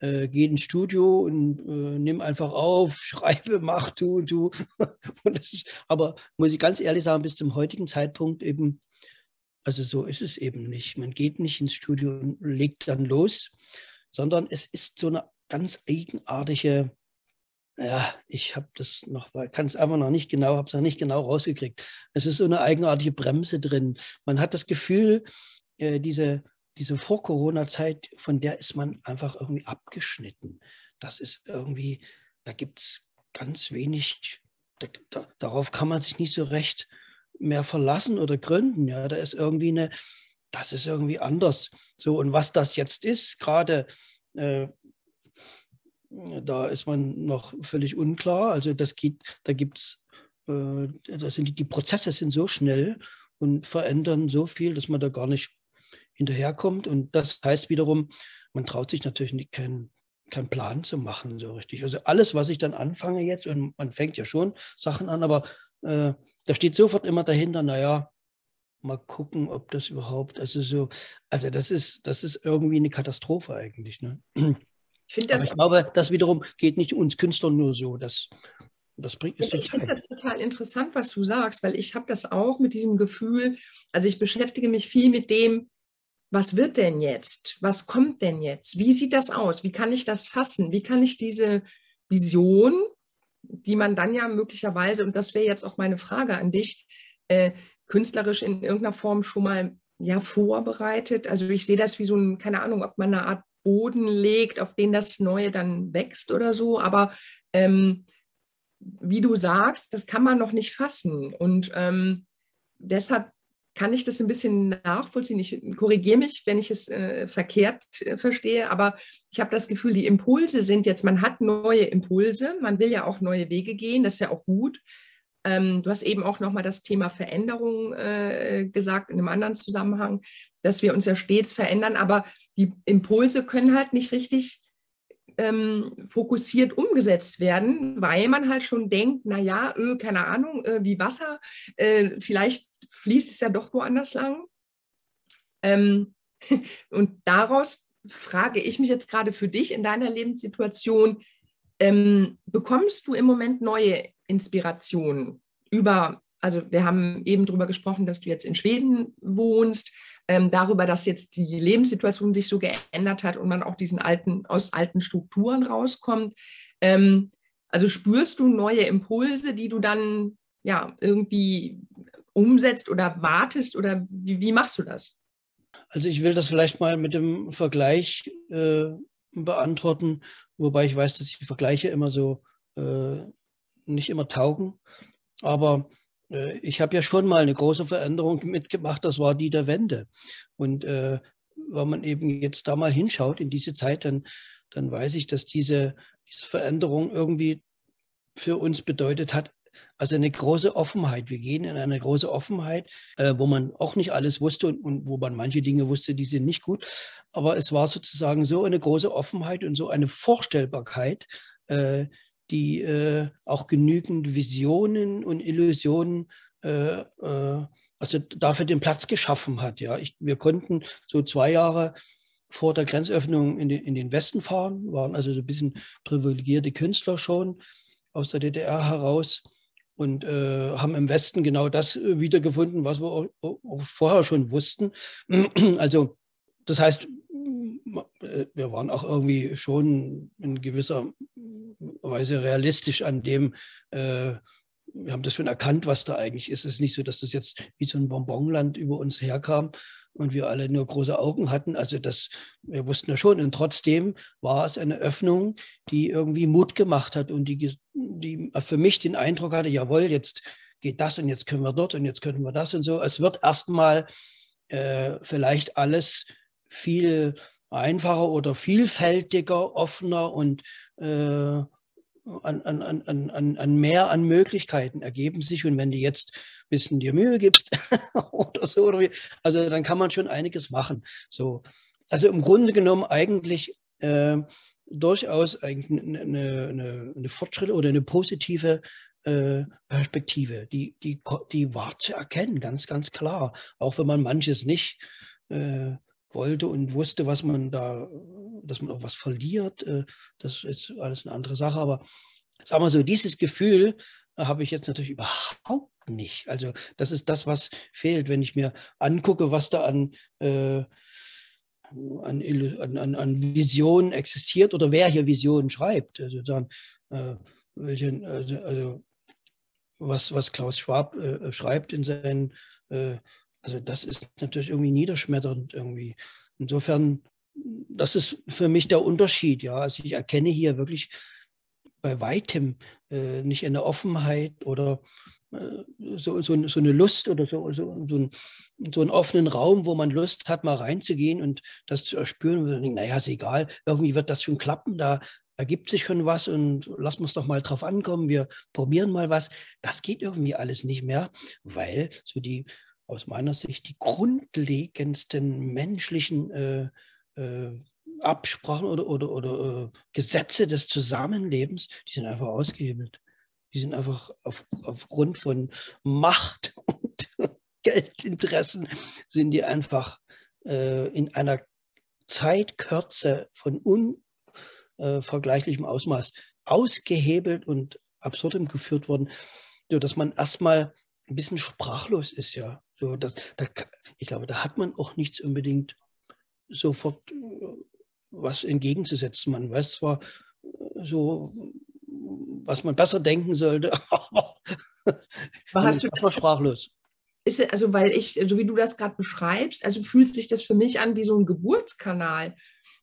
äh, geh ins Studio und äh, nimm einfach auf, schreibe, mach, tu, tu. Und das ist, aber muss ich ganz ehrlich sagen, bis zum heutigen Zeitpunkt eben, also so ist es eben nicht. Man geht nicht ins Studio und legt dann los, sondern es ist so eine ganz eigenartige, ja, ich habe das noch, kann es einfach noch nicht genau, habe es noch nicht genau rausgekriegt. Es ist so eine eigenartige Bremse drin. Man hat das Gefühl, äh, diese, diese Vor-Corona-Zeit, von der ist man einfach irgendwie abgeschnitten. Das ist irgendwie, da gibt es ganz wenig, da, da, darauf kann man sich nicht so recht mehr verlassen oder gründen. Ja, da ist irgendwie eine, das ist irgendwie anders. So, und was das jetzt ist, gerade, äh, da ist man noch völlig unklar. Also das geht, da gibt's, äh, das sind die, die Prozesse sind so schnell und verändern so viel, dass man da gar nicht hinterherkommt. Und das heißt wiederum, man traut sich natürlich nicht, keinen keinen Plan zu machen so richtig. Also alles, was ich dann anfange jetzt, und man fängt ja schon Sachen an, aber äh, da steht sofort immer dahinter, naja, mal gucken, ob das überhaupt, also so, also das ist, das ist irgendwie eine Katastrophe eigentlich, ne? Ich, find, das, ich glaube, das wiederum geht nicht uns Künstlern nur so. Das, das bringt es Ich finde das total interessant, was du sagst, weil ich habe das auch mit diesem Gefühl, also ich beschäftige mich viel mit dem, was wird denn jetzt? Was kommt denn jetzt? Wie sieht das aus? Wie kann ich das fassen? Wie kann ich diese Vision, die man dann ja möglicherweise, und das wäre jetzt auch meine Frage an dich, äh, künstlerisch in irgendeiner Form schon mal ja, vorbereitet? Also ich sehe das wie so ein, keine Ahnung, ob man eine Art Boden legt, auf den das Neue dann wächst oder so. Aber ähm, wie du sagst, das kann man noch nicht fassen. Und ähm, deshalb kann ich das ein bisschen nachvollziehen. Ich korrigiere mich, wenn ich es äh, verkehrt äh, verstehe, aber ich habe das Gefühl, die Impulse sind jetzt, man hat neue Impulse, man will ja auch neue Wege gehen, das ist ja auch gut. Ähm, du hast eben auch nochmal das Thema Veränderung äh, gesagt, in einem anderen Zusammenhang, dass wir uns ja stets verändern, aber die Impulse können halt nicht richtig fokussiert umgesetzt werden, weil man halt schon denkt, naja, öh, keine Ahnung, öh, wie Wasser, äh, vielleicht fließt es ja doch woanders lang. Ähm, und daraus frage ich mich jetzt gerade für dich in deiner Lebenssituation, ähm, bekommst du im Moment neue Inspirationen über, also wir haben eben darüber gesprochen, dass du jetzt in Schweden wohnst, Ähm, darüber, dass jetzt die Lebenssituation sich so geändert hat und man auch diesen alten, aus alten Strukturen rauskommt. Ähm, also spürst du neue Impulse, die du dann ja irgendwie umsetzt oder wartest oder wie, wie machst du das? Also ich will das vielleicht mal mit dem Vergleich äh, beantworten, wobei ich weiß, dass die Vergleiche immer so äh, nicht immer taugen, aber ich habe ja schon mal eine große Veränderung mitgemacht, das war die der Wende. Und äh, wenn man eben jetzt da mal hinschaut in diese Zeit, dann, dann weiß ich, dass diese, diese Veränderung irgendwie für uns bedeutet hat, also eine große Offenheit. Wir gehen in eine große Offenheit, äh, wo man auch nicht alles wusste und, und wo man manche Dinge wusste, die sind nicht gut. Aber es war sozusagen so eine große Offenheit und so eine Vorstellbarkeit, äh, die äh, auch genügend Visionen und Illusionen, äh, äh, also dafür den Platz geschaffen hat. Ja, ich, wir konnten so zwei Jahre vor der Grenzöffnung in den, in den Westen fahren, waren also so ein bisschen privilegierte Künstler schon aus der D D R heraus und äh, haben im Westen genau das wiedergefunden, was wir auch, auch vorher schon wussten. Also das heißt, wir waren auch irgendwie schon in gewisser Weise realistisch an dem, äh, wir haben das schon erkannt, was da eigentlich ist. Es ist nicht so, dass das jetzt wie so ein Bonbonland über uns herkam und wir alle nur große Augen hatten. Also das, wir wussten ja schon. Und trotzdem war es eine Öffnung, die irgendwie Mut gemacht hat und die, die für mich den Eindruck hatte, jawohl, jetzt geht das und jetzt können wir dort und jetzt können wir das und so. Es wird erstmal äh, vielleicht alles viel einfacher oder vielfältiger, offener und äh, an, an, an, an, an mehr an Möglichkeiten ergeben sich. Und wenn du jetzt ein bisschen dir Mühe gibst oder so, oder wie, also dann kann man schon einiges machen. So. Also im Grunde genommen eigentlich äh, durchaus eigentlich eine, eine, eine Fortschritt oder eine positive äh, Perspektive. Die, die, die war zu erkennen, ganz, ganz klar. Auch wenn man manches nicht äh, wollte und wusste, was man da, dass man auch was verliert. Das ist alles eine andere Sache. Aber sagen wir so, dieses Gefühl habe ich jetzt natürlich überhaupt nicht. Also das ist das, was fehlt. Wenn ich mir angucke, was da an, äh, an, an, an Visionen existiert oder wer hier Visionen schreibt. Also dann, äh, welchen, also, also was, was Klaus Schwab äh, schreibt in seinen äh, Also das ist natürlich irgendwie niederschmetternd irgendwie. Insofern, das ist für mich der Unterschied. Ja, also ich erkenne hier wirklich bei weitem äh, nicht eine Offenheit oder äh, so, so, so eine Lust oder so, so, so, ein, so einen offenen Raum, wo man Lust hat, mal reinzugehen und das zu erspüren. Und denke, naja, ist egal, irgendwie wird das schon klappen, da ergibt sich schon was und lassen wir uns doch mal drauf ankommen, wir probieren mal was. Das geht irgendwie alles nicht mehr, weil so die aus meiner Sicht die grundlegendsten menschlichen äh, äh, Absprachen oder, oder, oder äh, Gesetze des Zusammenlebens, die sind einfach ausgehebelt. Die sind einfach auf, aufgrund von Macht und Geldinteressen sind die einfach äh, in einer Zeitkürze von unvergleichlichem äh, Ausmaß ausgehebelt und absurdum geführt worden, sodass man erstmal ein bisschen sprachlos ist, ja. So, das, da, ich glaube, da hat man auch nichts unbedingt sofort was entgegenzusetzen. Man weiß zwar so, was man besser denken sollte, aber hast du das sprachlos? Ist, also, weil ich, so wie du das gerade beschreibst, also fühlt sich das für mich an wie so ein Geburtskanal.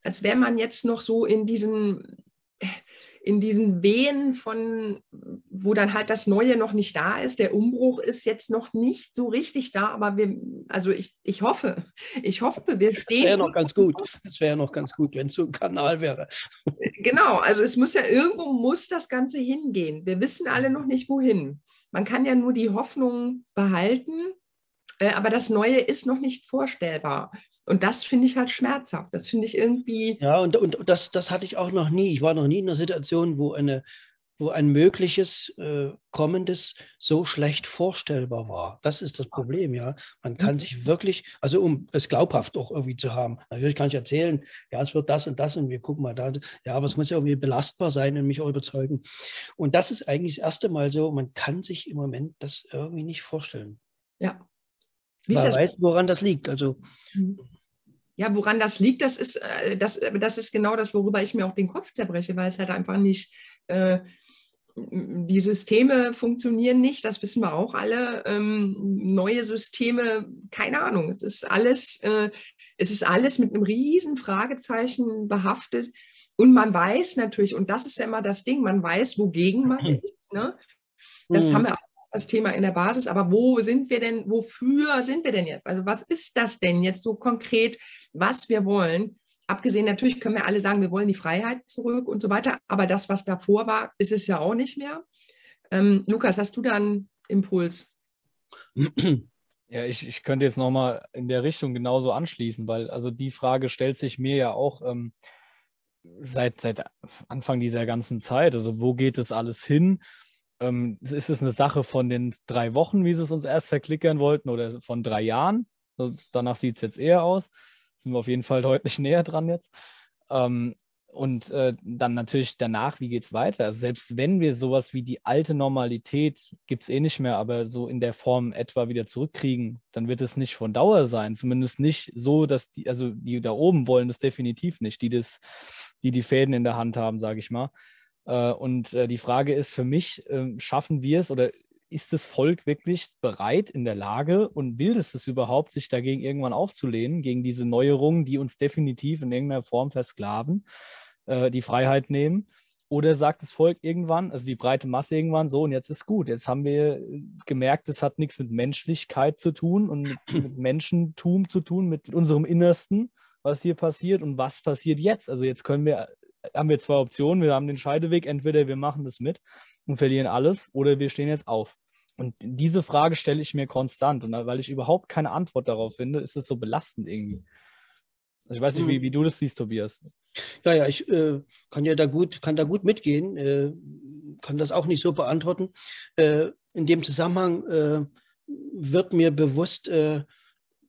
Als wäre man jetzt noch so in diesen in diesen Wehen von, wo dann halt das Neue noch nicht da ist, der Umbruch ist jetzt noch nicht so richtig da, aber wir, also ich, ich hoffe, ich hoffe, wir stehen. Das wäre noch ganz gut, das wäre noch ganz gut, wenn es so ein Kanal wäre. Genau, also es muss ja, irgendwo muss das Ganze hingehen. Wir wissen alle noch nicht, wohin. Man kann ja nur die Hoffnung behalten, aber das Neue ist noch nicht vorstellbar. Und das finde ich halt schmerzhaft. Das finde ich irgendwie... Ja, und, und das, das hatte ich auch noch nie. Ich war noch nie in einer Situation, wo, eine, wo ein mögliches äh, Kommendes so schlecht vorstellbar war. Das ist das Problem, ja. Man kann sich wirklich, also um es glaubhaft auch irgendwie zu haben, natürlich kann ich erzählen, ja, es wird das und das und wir gucken mal da. Ja, aber es muss ja irgendwie belastbar sein und mich auch überzeugen. Und das ist eigentlich das erste Mal so, man kann sich im Moment das irgendwie nicht vorstellen. Ja. Wie Man weiß, woran das liegt. Also. Ja, woran das liegt, das ist, das, das ist genau das, worüber ich mir auch den Kopf zerbreche, weil es halt einfach nicht, äh, die Systeme funktionieren nicht, das wissen wir auch alle. Ähm, neue Systeme, keine Ahnung, es ist alles, äh, es ist alles mit einem riesen Fragezeichen behaftet. Und man weiß natürlich, und das ist ja immer das Ding, man weiß, wogegen man ist. Ne? Das mhm. haben wir auch. Das Thema in der Basis, aber wo sind wir denn, wofür sind wir denn jetzt? Also was ist das denn jetzt so konkret, was wir wollen? Abgesehen, natürlich können wir alle sagen, wir wollen die Freiheit zurück und so weiter, aber das, was davor war, ist es ja auch nicht mehr. Ähm, Lukas, hast du da einen Impuls? Ja, ich, ich könnte jetzt nochmal in der Richtung genauso anschließen, weil also die Frage stellt sich mir ja auch ähm, seit, seit Anfang dieser ganzen Zeit, also wo geht es alles hin? Ähm, ist es eine Sache von den drei Wochen, wie sie es uns erst verklickern wollten, oder von drei Jahren? Also danach sieht es jetzt eher aus. Sind wir auf jeden Fall deutlich näher dran jetzt. Ähm, und äh, dann natürlich danach, wie geht es weiter? Also selbst wenn wir sowas wie die alte Normalität, gibt es eh nicht mehr, aber so in der Form etwa wieder zurückkriegen, dann wird es nicht von Dauer sein. Zumindest nicht so, dass die, also die da oben wollen das definitiv nicht, die das, die, die Fäden in der Hand haben, sage ich mal. Und die Frage ist für mich, schaffen wir es oder ist das Volk wirklich bereit, in der Lage und will es es überhaupt, sich dagegen irgendwann aufzulehnen, gegen diese Neuerungen, die uns definitiv in irgendeiner Form versklaven, die Freiheit nehmen? Oder sagt das Volk irgendwann, also die breite Masse irgendwann, so und jetzt ist gut, jetzt haben wir gemerkt, es hat nichts mit Menschlichkeit zu tun und mit, mit Menschentum zu tun, mit unserem Innersten, was hier passiert und was passiert jetzt? Also jetzt können wir... haben wir zwei Optionen, wir haben den Scheideweg, entweder wir machen das mit und verlieren alles oder wir stehen jetzt auf. Und diese Frage stelle ich mir konstant und weil ich überhaupt keine Antwort darauf finde, ist es so belastend irgendwie. Also ich weiß nicht, wie, wie du das siehst, Tobias. Ja, ja, ich äh, kann ja da gut, kann da gut mitgehen, äh, kann das auch nicht so beantworten. Äh, in dem Zusammenhang äh, wird mir bewusst, äh,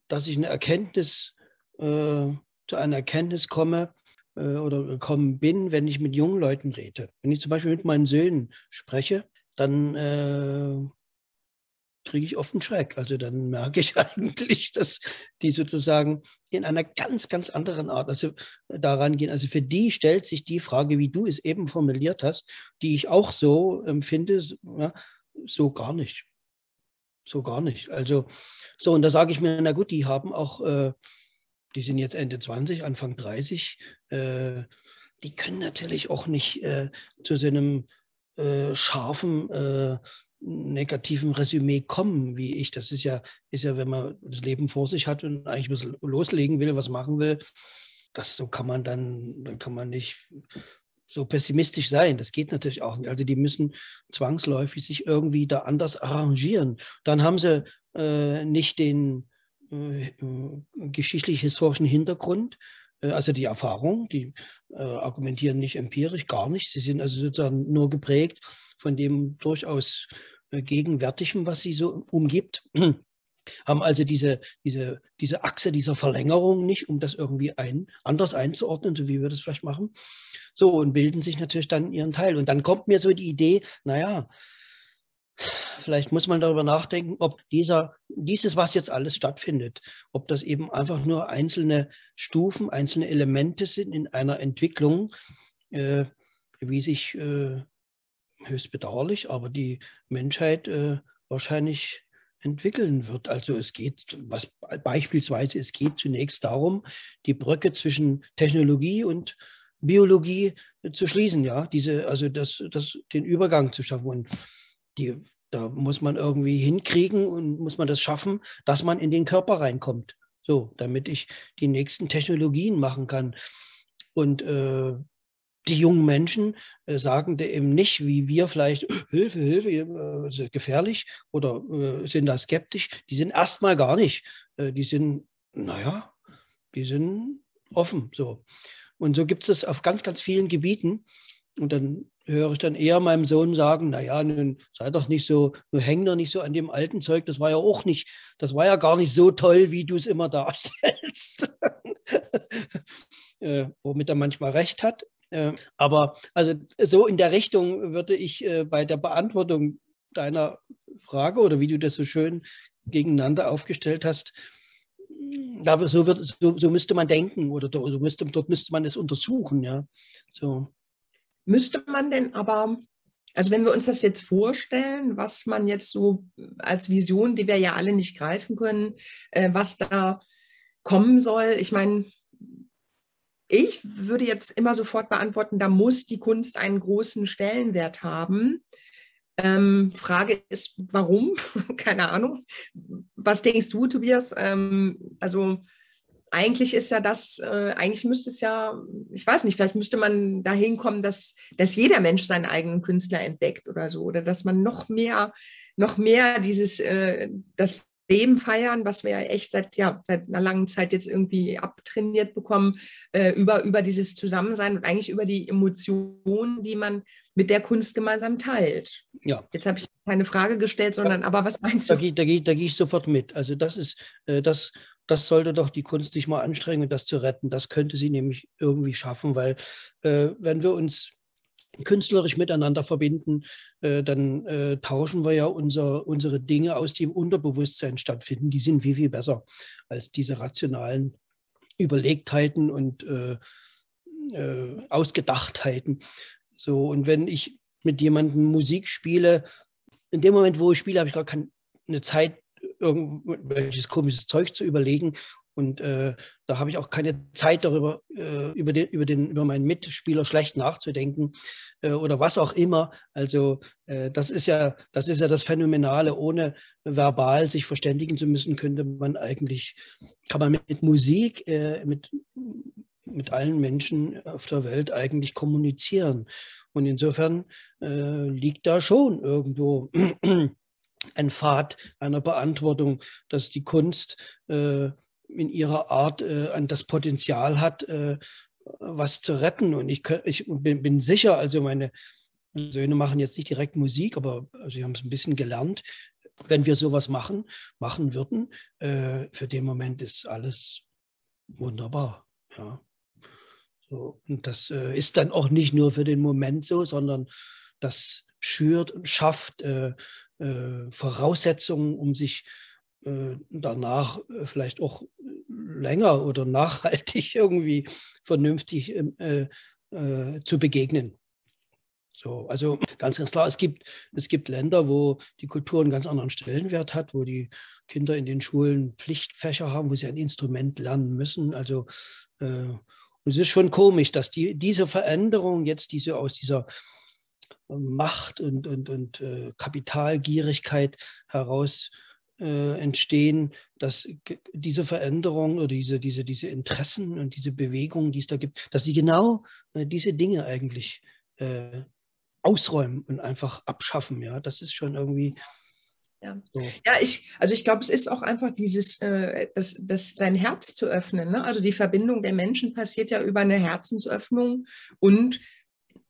dass ich eine Erkenntnis, äh, zu einer Erkenntnis komme, oder gekommen bin, wenn ich mit jungen Leuten rede. Wenn ich zum Beispiel mit meinen Söhnen spreche, dann äh, kriege ich oft einen Schreck. Also dann merke ich eigentlich, dass die sozusagen in einer ganz, ganz anderen Art also daran gehen. Also für die stellt sich die Frage, wie du es eben formuliert hast, die ich auch so empfinde, ja, so gar nicht. So gar nicht. Also so, und da sage ich mir, na gut, die haben auch... Äh, die sind jetzt Ende zwanzig, Anfang dreißig, äh, die können natürlich auch nicht äh, zu so einem äh, scharfen, äh, negativen Resümee kommen, wie ich. Das ist ja, ist ja, wenn man das Leben vor sich hat und eigentlich was loslegen will, was machen will, das so kann man dann, dann kann man nicht so pessimistisch sein. Das geht natürlich auch nicht. Also die müssen zwangsläufig sich irgendwie da anders arrangieren. Dann haben sie äh, nicht den geschichtlich-historischen Hintergrund, also die Erfahrung, die äh, argumentieren nicht empirisch, gar nicht. Sie sind also sozusagen nur geprägt von dem durchaus äh, Gegenwärtigen, was sie so umgibt, haben also diese, diese, diese Achse dieser Verlängerung nicht, um das irgendwie ein, anders einzuordnen, so wie wir das vielleicht machen. So, und bilden sich natürlich dann ihren Teil. Und dann kommt mir so die Idee, naja, vielleicht muss man darüber nachdenken, ob dieser, dieses, was jetzt alles stattfindet, ob das eben einfach nur einzelne Stufen, einzelne Elemente sind in einer Entwicklung, äh, wie sich äh, höchst bedauerlich, aber die Menschheit äh, wahrscheinlich entwickeln wird. Also es geht, was beispielsweise, es geht zunächst darum, die Brücke zwischen Technologie und Biologie zu schließen, ja, diese, also das, das, den Übergang zu schaffen. Und die, da muss man irgendwie hinkriegen und muss man das schaffen, dass man in den Körper reinkommt, so, damit ich die nächsten Technologien machen kann. Und äh, die jungen Menschen äh, sagen eben nicht, wie wir vielleicht, Hilfe, Hilfe, äh, ist gefährlich oder äh, sind da skeptisch. Die sind erstmal gar nicht. Äh, die sind, naja, die sind offen. So. Und so gibt es auf ganz, ganz vielen Gebieten. Und dann höre ich dann eher meinem Sohn sagen, naja, nun sei doch nicht so, nur häng doch nicht so an dem alten Zeug, das war ja auch nicht, das war ja gar nicht so toll, wie du es immer darstellst. äh, womit er manchmal recht hat. Äh, aber also so in der Richtung würde ich äh, bei der Beantwortung deiner Frage oder wie du das so schön gegeneinander aufgestellt hast, da so, wird, so, so müsste man denken oder so müsste, dort müsste man es untersuchen. Ja, so. Müsste man denn aber, also wenn wir uns das jetzt vorstellen, was man jetzt so als Vision, die wir ja alle nicht greifen können, äh, was da kommen soll, ich meine, ich würde jetzt immer sofort beantworten, da muss die Kunst einen großen Stellenwert haben. Ähm, Frage ist, warum? Keine Ahnung. Was denkst du, Tobias? Ähm, also eigentlich ist ja das, äh, eigentlich müsste es ja, ich weiß nicht, vielleicht müsste man dahin kommen, dass, dass jeder Mensch seinen eigenen Künstler entdeckt oder so. Oder dass man noch mehr, noch mehr dieses, äh, das Leben feiern, was wir ja echt seit, ja, seit einer langen Zeit jetzt irgendwie abtrainiert bekommen, äh, über, über dieses Zusammensein und eigentlich über die Emotionen, die man mit der Kunst gemeinsam teilt. Ja. Jetzt habe ich keine Frage gestellt, sondern ja. Aber was meinst du? Da, da, da, da gehe ich sofort mit. Also das ist, äh, das, das sollte doch die Kunst sich mal anstrengen, das zu retten. Das könnte sie nämlich irgendwie schaffen, weil äh, wenn wir uns künstlerisch miteinander verbinden, äh, dann äh, tauschen wir ja unser, unsere Dinge aus, die im Unterbewusstsein stattfinden. Die sind viel, viel besser als diese rationalen Überlegtheiten und äh, äh, Ausgedachtheiten. So, und wenn ich mit jemandem Musik spiele, in dem Moment, wo ich spiele, habe ich gar keine Zeit, irgendwelches komisches Zeug zu überlegen. Und äh, da habe ich auch keine Zeit darüber, äh, über, den, über, den, über meinen Mitspieler schlecht nachzudenken äh, oder was auch immer. Also äh, das ist ja, das ist ja das Phänomenale. Ohne verbal sich verständigen zu müssen, könnte man eigentlich, kann man mit, mit Musik, äh, mit, mit allen Menschen auf der Welt eigentlich kommunizieren. Und insofern äh, liegt da schon irgendwo ein Pfad einer Beantwortung, dass die Kunst äh, in ihrer Art äh, an das Potenzial hat, äh, was zu retten. Und ich, ich bin, bin sicher, also meine Söhne machen jetzt nicht direkt Musik, aber sie haben es ein bisschen gelernt. Wenn wir sowas machen, machen würden, äh, für den Moment ist alles wunderbar. Ja. So, und das äh, ist dann auch nicht nur für den Moment so, sondern das schürt und schafft äh, äh, Voraussetzungen, um sich danach vielleicht auch länger oder nachhaltig irgendwie vernünftig äh, äh, zu begegnen. So, also ganz, ganz klar, es gibt, es gibt Länder, wo die Kultur einen ganz anderen Stellenwert hat, wo die Kinder in den Schulen Pflichtfächer haben, wo sie ein Instrument lernen müssen. Also äh, und es ist schon komisch, dass die, diese Veränderung jetzt diese aus dieser Macht und, und, und äh, Kapitalgierigkeit heraus Äh, entstehen, dass diese Veränderungen oder diese, diese, diese Interessen und diese Bewegungen, die es da gibt, dass sie genau äh, diese Dinge eigentlich äh, ausräumen und einfach abschaffen. Ja, das ist schon irgendwie. Ja, so. Ja, ich, also ich glaube, es ist auch einfach dieses, äh, das, das sein Herz zu öffnen. Ne? Also die Verbindung der Menschen passiert ja über eine Herzensöffnung und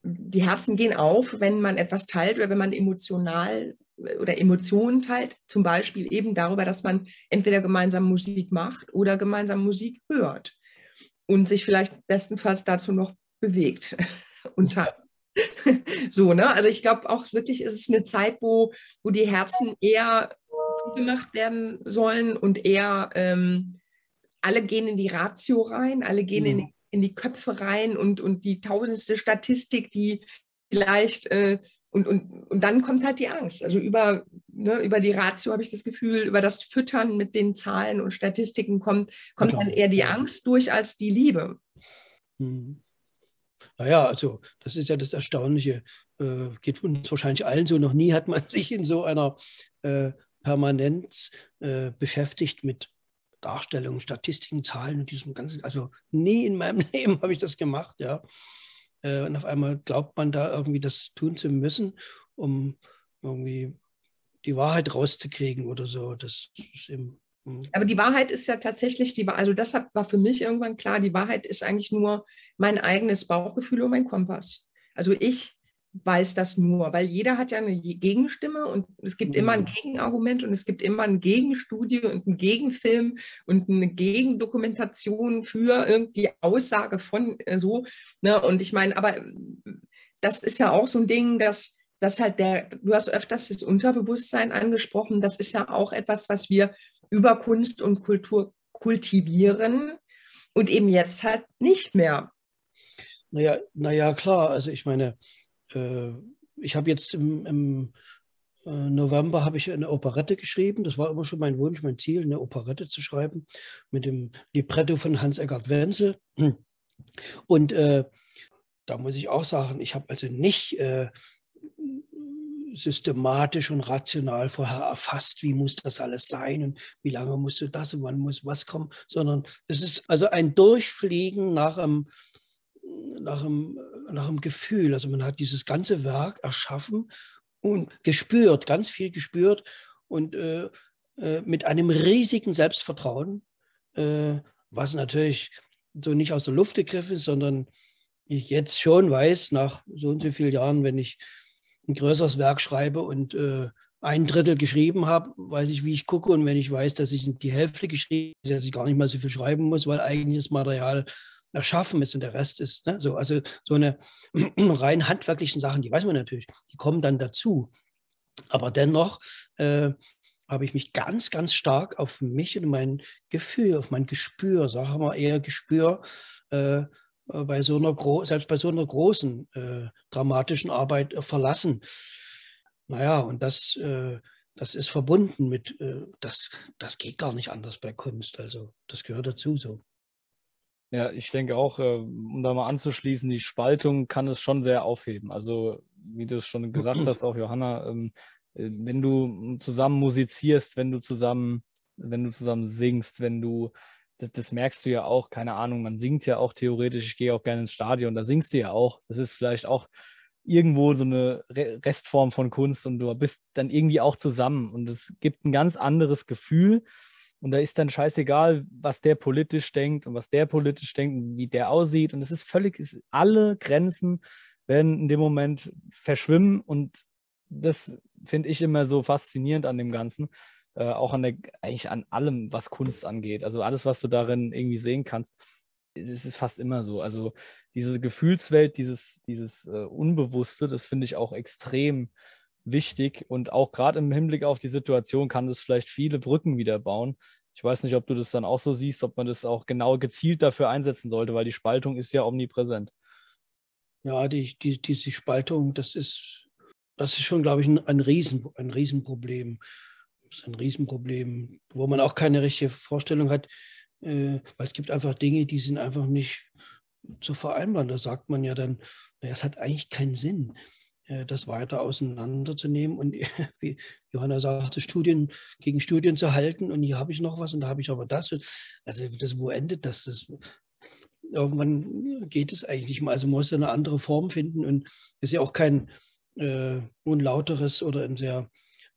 die Herzen gehen auf, wenn man etwas teilt oder wenn man emotional oder Emotionen teilt, zum Beispiel eben darüber, dass man entweder gemeinsam Musik macht oder gemeinsam Musik hört und sich vielleicht bestenfalls dazu noch bewegt und tanzt. So, ne? Also ich glaube auch wirklich, ist es eine Zeit, wo, wo die Herzen eher gemacht werden sollen und eher ähm, alle gehen in die Ratio rein, alle gehen mhm. in, die, in die Köpfe rein und, und die tausendste Statistik, die vielleicht... Äh, Und, und, und dann kommt halt die Angst. Also über, ne, über die Ratio habe ich das Gefühl, über das Füttern mit den Zahlen und Statistiken kommt, kommt genau. Dann eher die Angst durch als die Liebe. Naja, also das ist ja das Erstaunliche. Äh, geht uns wahrscheinlich allen so. Noch nie hat man sich in so einer äh, Permanenz äh, beschäftigt mit Darstellungen, Statistiken, Zahlen und diesem ganzen. Also nie in meinem Leben habe ich das gemacht. Ja. Äh, und auf einmal glaubt man da irgendwie das tun zu müssen, um irgendwie die Wahrheit rauszukriegen oder so. Das ist eben. Aber die Wahrheit ist ja tatsächlich, die, also deshalb war für mich irgendwann klar, die Wahrheit ist eigentlich nur mein eigenes Bauchgefühl und mein Kompass. Also ich weiß das nur, weil jeder hat ja eine Gegenstimme und es gibt immer ein Gegenargument und es gibt immer eine Gegenstudie und einen Gegenfilm und eine Gegendokumentation für irgendwie Aussage von äh, so. Ne? Und ich meine, aber das ist ja auch so ein Ding, dass Das halt der, du hast öfters das Unterbewusstsein angesprochen, das ist ja auch etwas, was wir über Kunst und Kultur kultivieren und eben jetzt halt nicht mehr. Naja, naja klar, also ich meine, äh, ich habe jetzt im, im äh, November habe ich eine Operette geschrieben, das war immer schon mein Wunsch, mein Ziel, eine Operette zu schreiben, mit dem Libretto von Hans-Eckard Wenzel. Und äh, da muss ich auch sagen, ich habe also nicht... Äh, systematisch und rational vorher erfasst, wie muss das alles sein und wie lange musst du das und wann muss was kommen, sondern es ist also ein Durchfliegen nach einem, nach einem, nach einem Gefühl. Also man hat dieses ganze Werk erschaffen und gespürt, ganz viel gespürt und äh, äh, mit einem riesigen Selbstvertrauen, äh, was natürlich so nicht aus der Luft gegriffen ist, sondern ich jetzt schon weiß, nach so und so vielen Jahren, wenn ich ein größeres Werk schreibe und äh, ein Drittel geschrieben habe, weiß ich, wie ich gucke. Und wenn ich weiß, dass ich die Hälfte geschrieben habe, dass ich gar nicht mal so viel schreiben muss, weil eigentlich das Material erschaffen ist und der Rest ist, ne, so. Also so eine rein handwerklichen Sachen, die weiß man natürlich, die kommen dann dazu. Aber dennoch äh, habe ich mich ganz, ganz stark auf mich und mein Gefühl, auf mein Gespür, sagen wir eher Gespür, äh, Bei so einer Gro- selbst bei so einer großen äh, dramatischen Arbeit äh, verlassen. Naja, und das, äh, das ist verbunden mit, äh, das, das geht gar nicht anders bei Kunst. Also das gehört dazu so. Ja, ich denke auch, äh, um da mal anzuschließen, die Spaltung kann es schon sehr aufheben. Also wie du es schon gesagt hast, auch Johanna, ähm, äh, wenn du zusammen musizierst, wenn du zusammen, wenn du zusammen singst, wenn du Das, das merkst du ja auch, keine Ahnung, man singt ja auch theoretisch, ich gehe auch gerne ins Stadion, da singst du ja auch, das ist vielleicht auch irgendwo so eine Re- Restform von Kunst und du bist dann irgendwie auch zusammen und es gibt ein ganz anderes Gefühl und da ist dann scheißegal, was der politisch denkt und was der politisch denkt und wie der aussieht und es ist völlig, ist, alle Grenzen werden in dem Moment verschwimmen und das finde ich immer so faszinierend an dem Ganzen. Äh, auch an der, eigentlich an allem, was Kunst angeht. Also alles, was du darin irgendwie sehen kannst, es ist fast immer so. Also diese Gefühlswelt, dieses, dieses äh, Unbewusste, das finde ich auch extrem wichtig. Und auch gerade im Hinblick auf die Situation kann das vielleicht viele Brücken wieder bauen. Ich weiß nicht, ob du das dann auch so siehst, ob man das auch genau gezielt dafür einsetzen sollte, weil die Spaltung ist ja omnipräsent. Ja, die, die, die, die Spaltung, das ist, das ist schon, glaube ich, ein, ein, Riesen, ein Riesenproblem. Das ist ein Riesenproblem, wo man auch keine richtige Vorstellung hat, äh, weil es gibt einfach Dinge, die sind einfach nicht zu vereinbaren. Da sagt man ja dann, naja, es hat eigentlich keinen Sinn, äh, das weiter auseinanderzunehmen und äh, wie Johanna sagte, Studien gegen Studien zu halten und hier habe ich noch was und da habe ich aber das. Also das, wo endet das? das? Irgendwann geht es eigentlich nicht mehr. Also man muss eine andere Form finden und ist ja auch kein äh, unlauteres oder ein sehr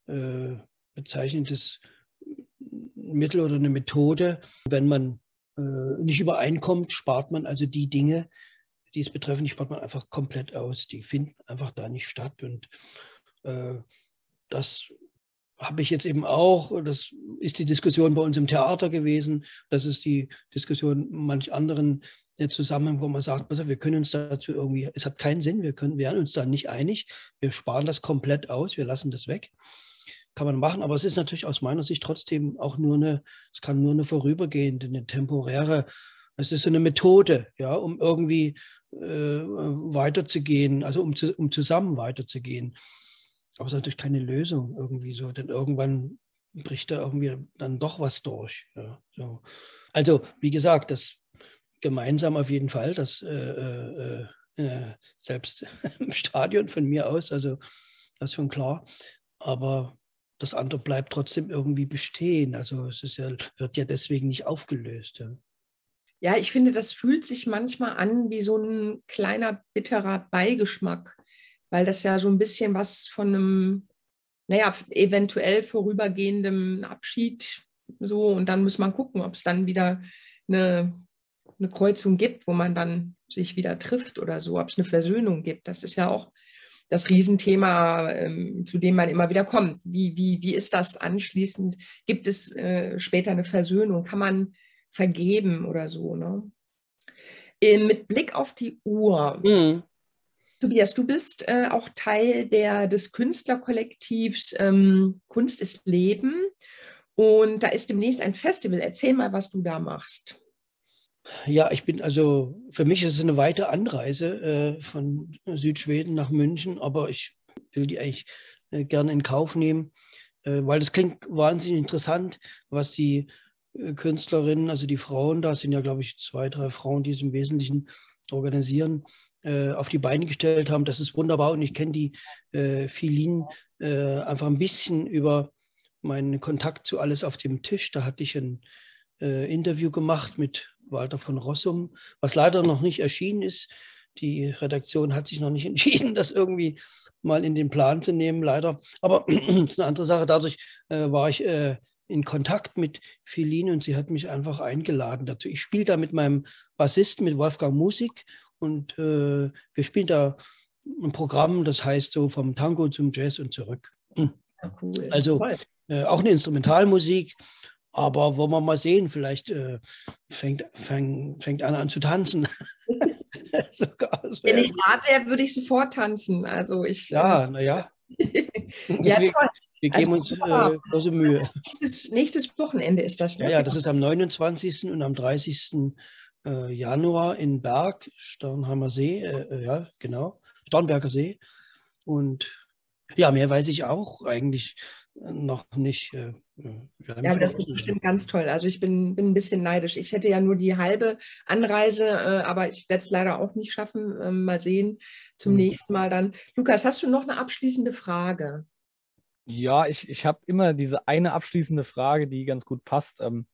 äh, bezeichnendes Mittel oder eine Methode. Wenn man äh, nicht übereinkommt, spart man also die Dinge, die es betreffen, die spart man einfach komplett aus. Die finden einfach da nicht statt. Und äh, das habe ich jetzt eben auch, das ist die Diskussion bei uns im Theater gewesen, das ist die Diskussion manch anderen zusammen, wo man sagt, wir können uns dazu irgendwie, es hat keinen Sinn, wir können, werden uns da nicht einig, wir sparen das komplett aus, wir lassen das weg. Kann man machen, aber es ist natürlich aus meiner Sicht trotzdem auch nur eine, es kann nur eine vorübergehende, eine temporäre, es ist so eine Methode, ja, um irgendwie äh, weiterzugehen, also um, zu, um zusammen weiterzugehen. Aber es ist natürlich keine Lösung irgendwie so, denn irgendwann bricht da irgendwie dann doch was durch. Ja, so. Also, wie gesagt, das gemeinsam auf jeden Fall, das äh, äh, äh, selbst im Stadion von mir aus, also das ist schon klar, aber das andere bleibt trotzdem irgendwie bestehen, also es ist ja, wird ja deswegen nicht aufgelöst. Ja. Ja, ich finde, das fühlt sich manchmal an wie so ein kleiner bitterer Beigeschmack, weil das ja so ein bisschen was von einem, naja, eventuell vorübergehendem Abschied so, und dann muss man gucken, ob es dann wieder eine, eine Kreuzung gibt, wo man dann sich wieder trifft oder so, ob es eine Versöhnung gibt. Das ist ja auch das Riesenthema, ähm, zu dem man immer wieder kommt. Wie, wie, wie ist das anschließend? Gibt es äh, später eine Versöhnung? Kann man vergeben oder so, ne? Ähm, mit Blick auf die Uhr. Mhm. Tobias, du bist äh, auch Teil der, des Künstlerkollektivs ähm, Kunst ist Leben und da ist demnächst ein Festival. Erzähl mal, was du da machst. Ja, ich bin also, für mich ist es eine weite Anreise äh, von Südschweden nach München, aber ich will die eigentlich äh, gerne in Kauf nehmen, äh, weil das klingt wahnsinnig interessant, was die Künstlerinnen, also die Frauen, da sind ja, glaube ich, zwei, drei Frauen, die es im Wesentlichen organisieren, äh, auf die Beine gestellt haben. Das ist wunderbar und ich kenne die äh, Filin äh, einfach ein bisschen über meinen Kontakt zu Alles auf dem Tisch. Da hatte ich ein äh, Interview gemacht mit Walter von Rossum, was leider noch nicht erschienen ist. Die Redaktion hat sich noch nicht entschieden, das irgendwie mal in den Plan zu nehmen, leider. Aber das ist eine andere Sache. Dadurch äh, war ich äh, in Kontakt mit Filin und sie hat mich einfach eingeladen dazu. Ich spiele da mit meinem Bassisten, mit Wolfgang Musik und äh, wir spielen da ein Programm, das heißt so vom Tango zum Jazz und zurück. Ja, cool. Also äh, auch eine Instrumentalmusik, aber wollen wir mal sehen, vielleicht äh, fängt, fäng, fängt einer an zu tanzen. Sogar, wenn ich da wäre, würde ich sofort tanzen. Also ich, ja, ähm, naja. Ja, toll. Wir geben also, uns äh, große Mühe. Das ist nächstes, nächstes Wochenende ist das, ne? Ja, ja, das ist am neunundzwanzigsten und am dreißigsten Äh, Januar in Berg, Starnheimer See, äh, ja, genau, Starnberger See. Und ja, mehr weiß ich auch eigentlich noch nicht. Äh, ja, aber das wird bestimmt ganz toll. Also ich bin, bin ein bisschen neidisch. Ich hätte ja nur die halbe Anreise, äh, aber ich werde es leider auch nicht schaffen. Äh, mal sehen, zum hm. nächsten Mal dann. Lukas, hast du noch eine abschließende Frage? Ja, ich, ich habe immer diese eine abschließende Frage, die ganz gut passt. Ähm,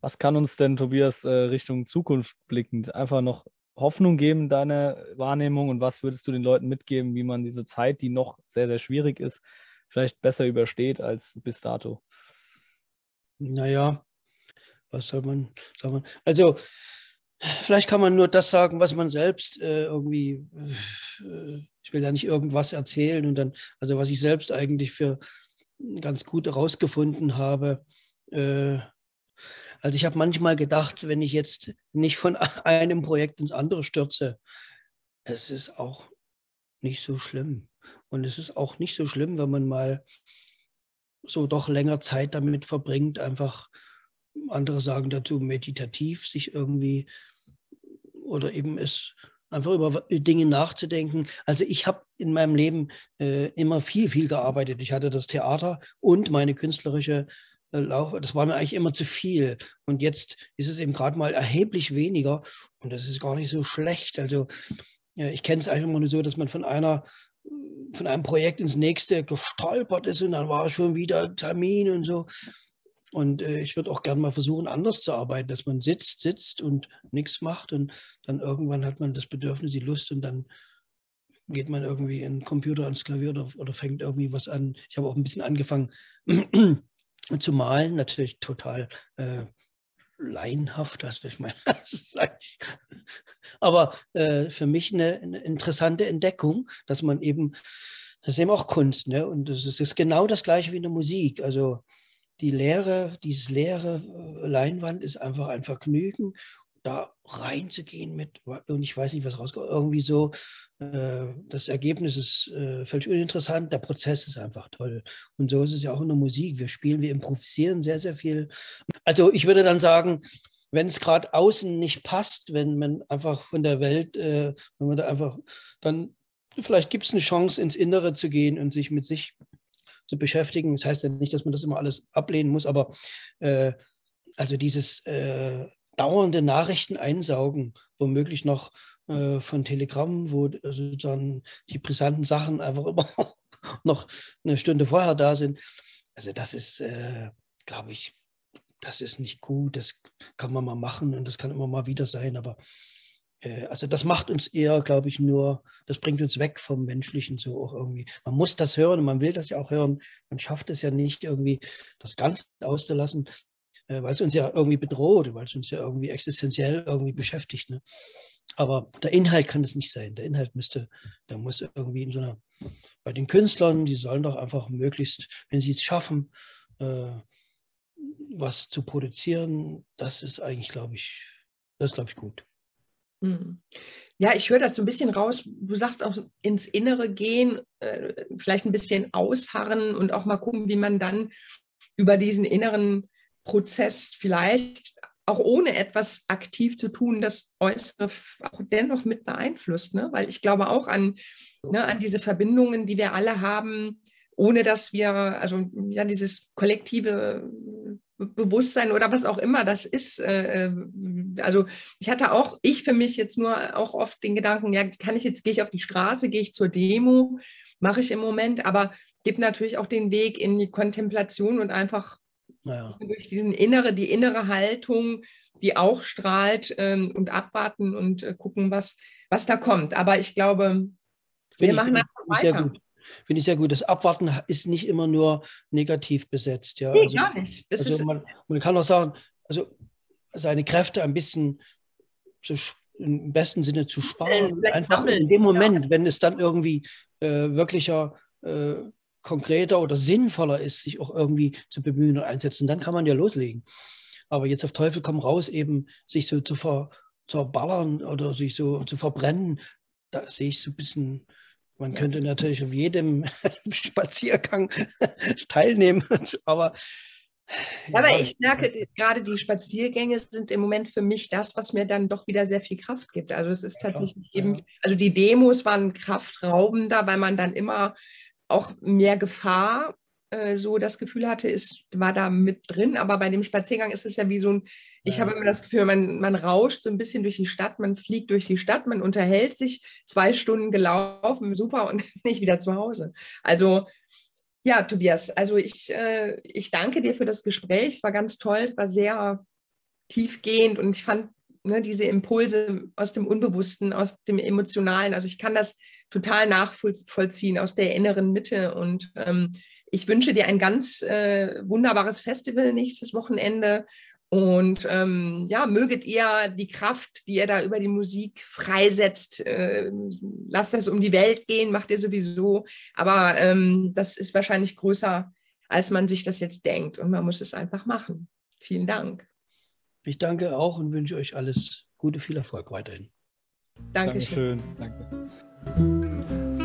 was kann uns denn, Tobias, äh, Richtung Zukunft blickend einfach noch Hoffnung geben, deine Wahrnehmung? Und was würdest du den Leuten mitgeben, wie man diese Zeit, die noch sehr, sehr schwierig ist, vielleicht besser übersteht als bis dato? Naja, was soll man sagen? Also, vielleicht kann man nur das sagen, was man selbst äh, irgendwie... Äh, Ich will ja nicht irgendwas erzählen und dann, also was ich selbst eigentlich für ganz gut herausgefunden habe. Äh, also ich habe manchmal gedacht, wenn ich jetzt nicht von einem Projekt ins andere stürze, es ist auch nicht so schlimm. Und es ist auch nicht so schlimm, wenn man mal so doch länger Zeit damit verbringt, einfach, andere sagen dazu, meditativ sich irgendwie oder eben es einfach über Dinge nachzudenken. Also ich habe in meinem Leben äh, immer viel, viel gearbeitet. Ich hatte das Theater und meine künstlerische äh, Laufbahn. Das war mir eigentlich immer zu viel. Und jetzt ist es eben gerade mal erheblich weniger. Und das ist gar nicht so schlecht. Also ja, ich kenne es einfach immer nur so, dass man von einer von einem Projekt ins nächste gestolpert ist und dann war schon wieder Termin und so. Und äh, ich würde auch gerne mal versuchen, anders zu arbeiten, dass man sitzt, sitzt und nichts macht und dann irgendwann hat man das Bedürfnis, die Lust und dann geht man irgendwie in den Computer, ans Klavier oder, oder fängt irgendwie was an. Ich habe auch ein bisschen angefangen zu malen, natürlich total äh, laienhaft, also ich meine, aber äh, für mich eine, eine interessante Entdeckung, dass man eben, das ist eben auch Kunst, ne? Und das ist, das ist genau das Gleiche wie in der Musik, also die leere, dieses leere Leinwand ist einfach ein Vergnügen, da reinzugehen mit, und ich weiß nicht, was rauskommt, irgendwie so, äh, das Ergebnis ist äh, völlig uninteressant, der Prozess ist einfach toll. Und so ist es ja auch in der Musik, wir spielen, wir improvisieren sehr, sehr viel. Also ich würde dann sagen, wenn es gerade außen nicht passt, wenn man einfach von der Welt, äh, wenn man da einfach, dann vielleicht gibt es eine Chance, ins Innere zu gehen und sich mit sich zu beschäftigen. Das heißt ja nicht, dass man das immer alles ablehnen muss, aber äh, also dieses äh, dauernde Nachrichten einsaugen, womöglich noch äh, von Telegramm, wo sozusagen die brisanten Sachen einfach immer noch eine Stunde vorher da sind. Also das ist, äh, glaube ich, das ist nicht gut, das kann man mal machen und das kann immer mal wieder sein, aber äh, also das macht uns eher, glaube ich, nur, das bringt uns weg vom Menschlichen so auch irgendwie. Man muss das hören und man will das ja auch hören. Man schafft es ja nicht irgendwie, das Ganze auszulassen, äh, weil es uns ja irgendwie bedroht, weil es uns ja irgendwie existenziell irgendwie beschäftigt. Ne? Aber der Inhalt kann es nicht sein. Der Inhalt müsste, der muss irgendwie in so einer, bei den Künstlern, die sollen doch einfach möglichst, wenn sie es schaffen, äh, was zu produzieren, das ist eigentlich, glaube ich, das glaube ich gut. Ja, ich höre das so ein bisschen raus. Du sagst auch ins Innere gehen, vielleicht ein bisschen ausharren und auch mal gucken, wie man dann über diesen inneren Prozess vielleicht auch ohne etwas aktiv zu tun, das Äußere auch dennoch mit beeinflusst, ne? Weil ich glaube auch an, ne, an diese Verbindungen, die wir alle haben, ohne dass wir, also ja, dieses kollektive Bewusstsein oder was auch immer das ist. Äh, also ich hatte auch, ich für mich jetzt nur auch oft den Gedanken, ja, kann ich jetzt, gehe ich auf die Straße, gehe ich zur Demo, mache ich im Moment, aber gibt natürlich auch den Weg in die Kontemplation und einfach naja. durch diesen innere, die innere Haltung, die auch strahlt ähm, und abwarten und äh, gucken, was, was da kommt. Aber ich glaube, wir ich, machen einfach weiter. Finde ich sehr gut. Das Abwarten ist nicht immer nur negativ besetzt. Ja, nee, also, gar nicht. Das also ist man, man kann auch sagen, also seine Kräfte ein bisschen zu, im besten Sinne zu sparen. Einfach sammeln, in dem Moment, ja. wenn es dann irgendwie äh, wirklicher, äh, konkreter oder sinnvoller ist, sich auch irgendwie zu bemühen und einsetzen, dann kann man ja loslegen. Aber jetzt auf Teufel komm raus, eben sich so zu, ver, zu verballern oder sich so zu verbrennen, da sehe ich so ein bisschen... Man könnte natürlich auf jedem Spaziergang teilnehmen, aber... Ja. Aber ich merke, gerade die Spaziergänge sind im Moment für mich das, was mir dann doch wieder sehr viel Kraft gibt. Also es ist tatsächlich ja, ja. eben... Also die Demos waren kraftraubender, weil man dann immer auch mehr Gefahr äh, so das Gefühl hatte, ist, war da mit drin. Aber bei dem Spaziergang ist es ja wie so ein... Ich habe immer das Gefühl, man, man rauscht so ein bisschen durch die Stadt, man fliegt durch die Stadt, man unterhält sich, zwei Stunden gelaufen, super, und nicht wieder zu Hause. Also ja, Tobias, also ich, äh, ich danke dir für das Gespräch. Es war ganz toll, es war sehr tiefgehend und ich fand ne, diese Impulse aus dem Unbewussten, aus dem Emotionalen, also ich kann das total nachvollziehen aus der inneren Mitte und ähm, ich wünsche dir ein ganz äh, wunderbares Festival nächstes Wochenende. Und ähm, ja, möget ihr die Kraft, die ihr da über die Musik freisetzt, äh, lasst das um die Welt gehen, macht ihr sowieso. Aber ähm, das ist wahrscheinlich größer, als man sich das jetzt denkt. Und man muss es einfach machen. Vielen Dank. Ich danke auch und wünsche euch alles Gute, viel Erfolg weiterhin. Dankeschön. Dankeschön. Danke.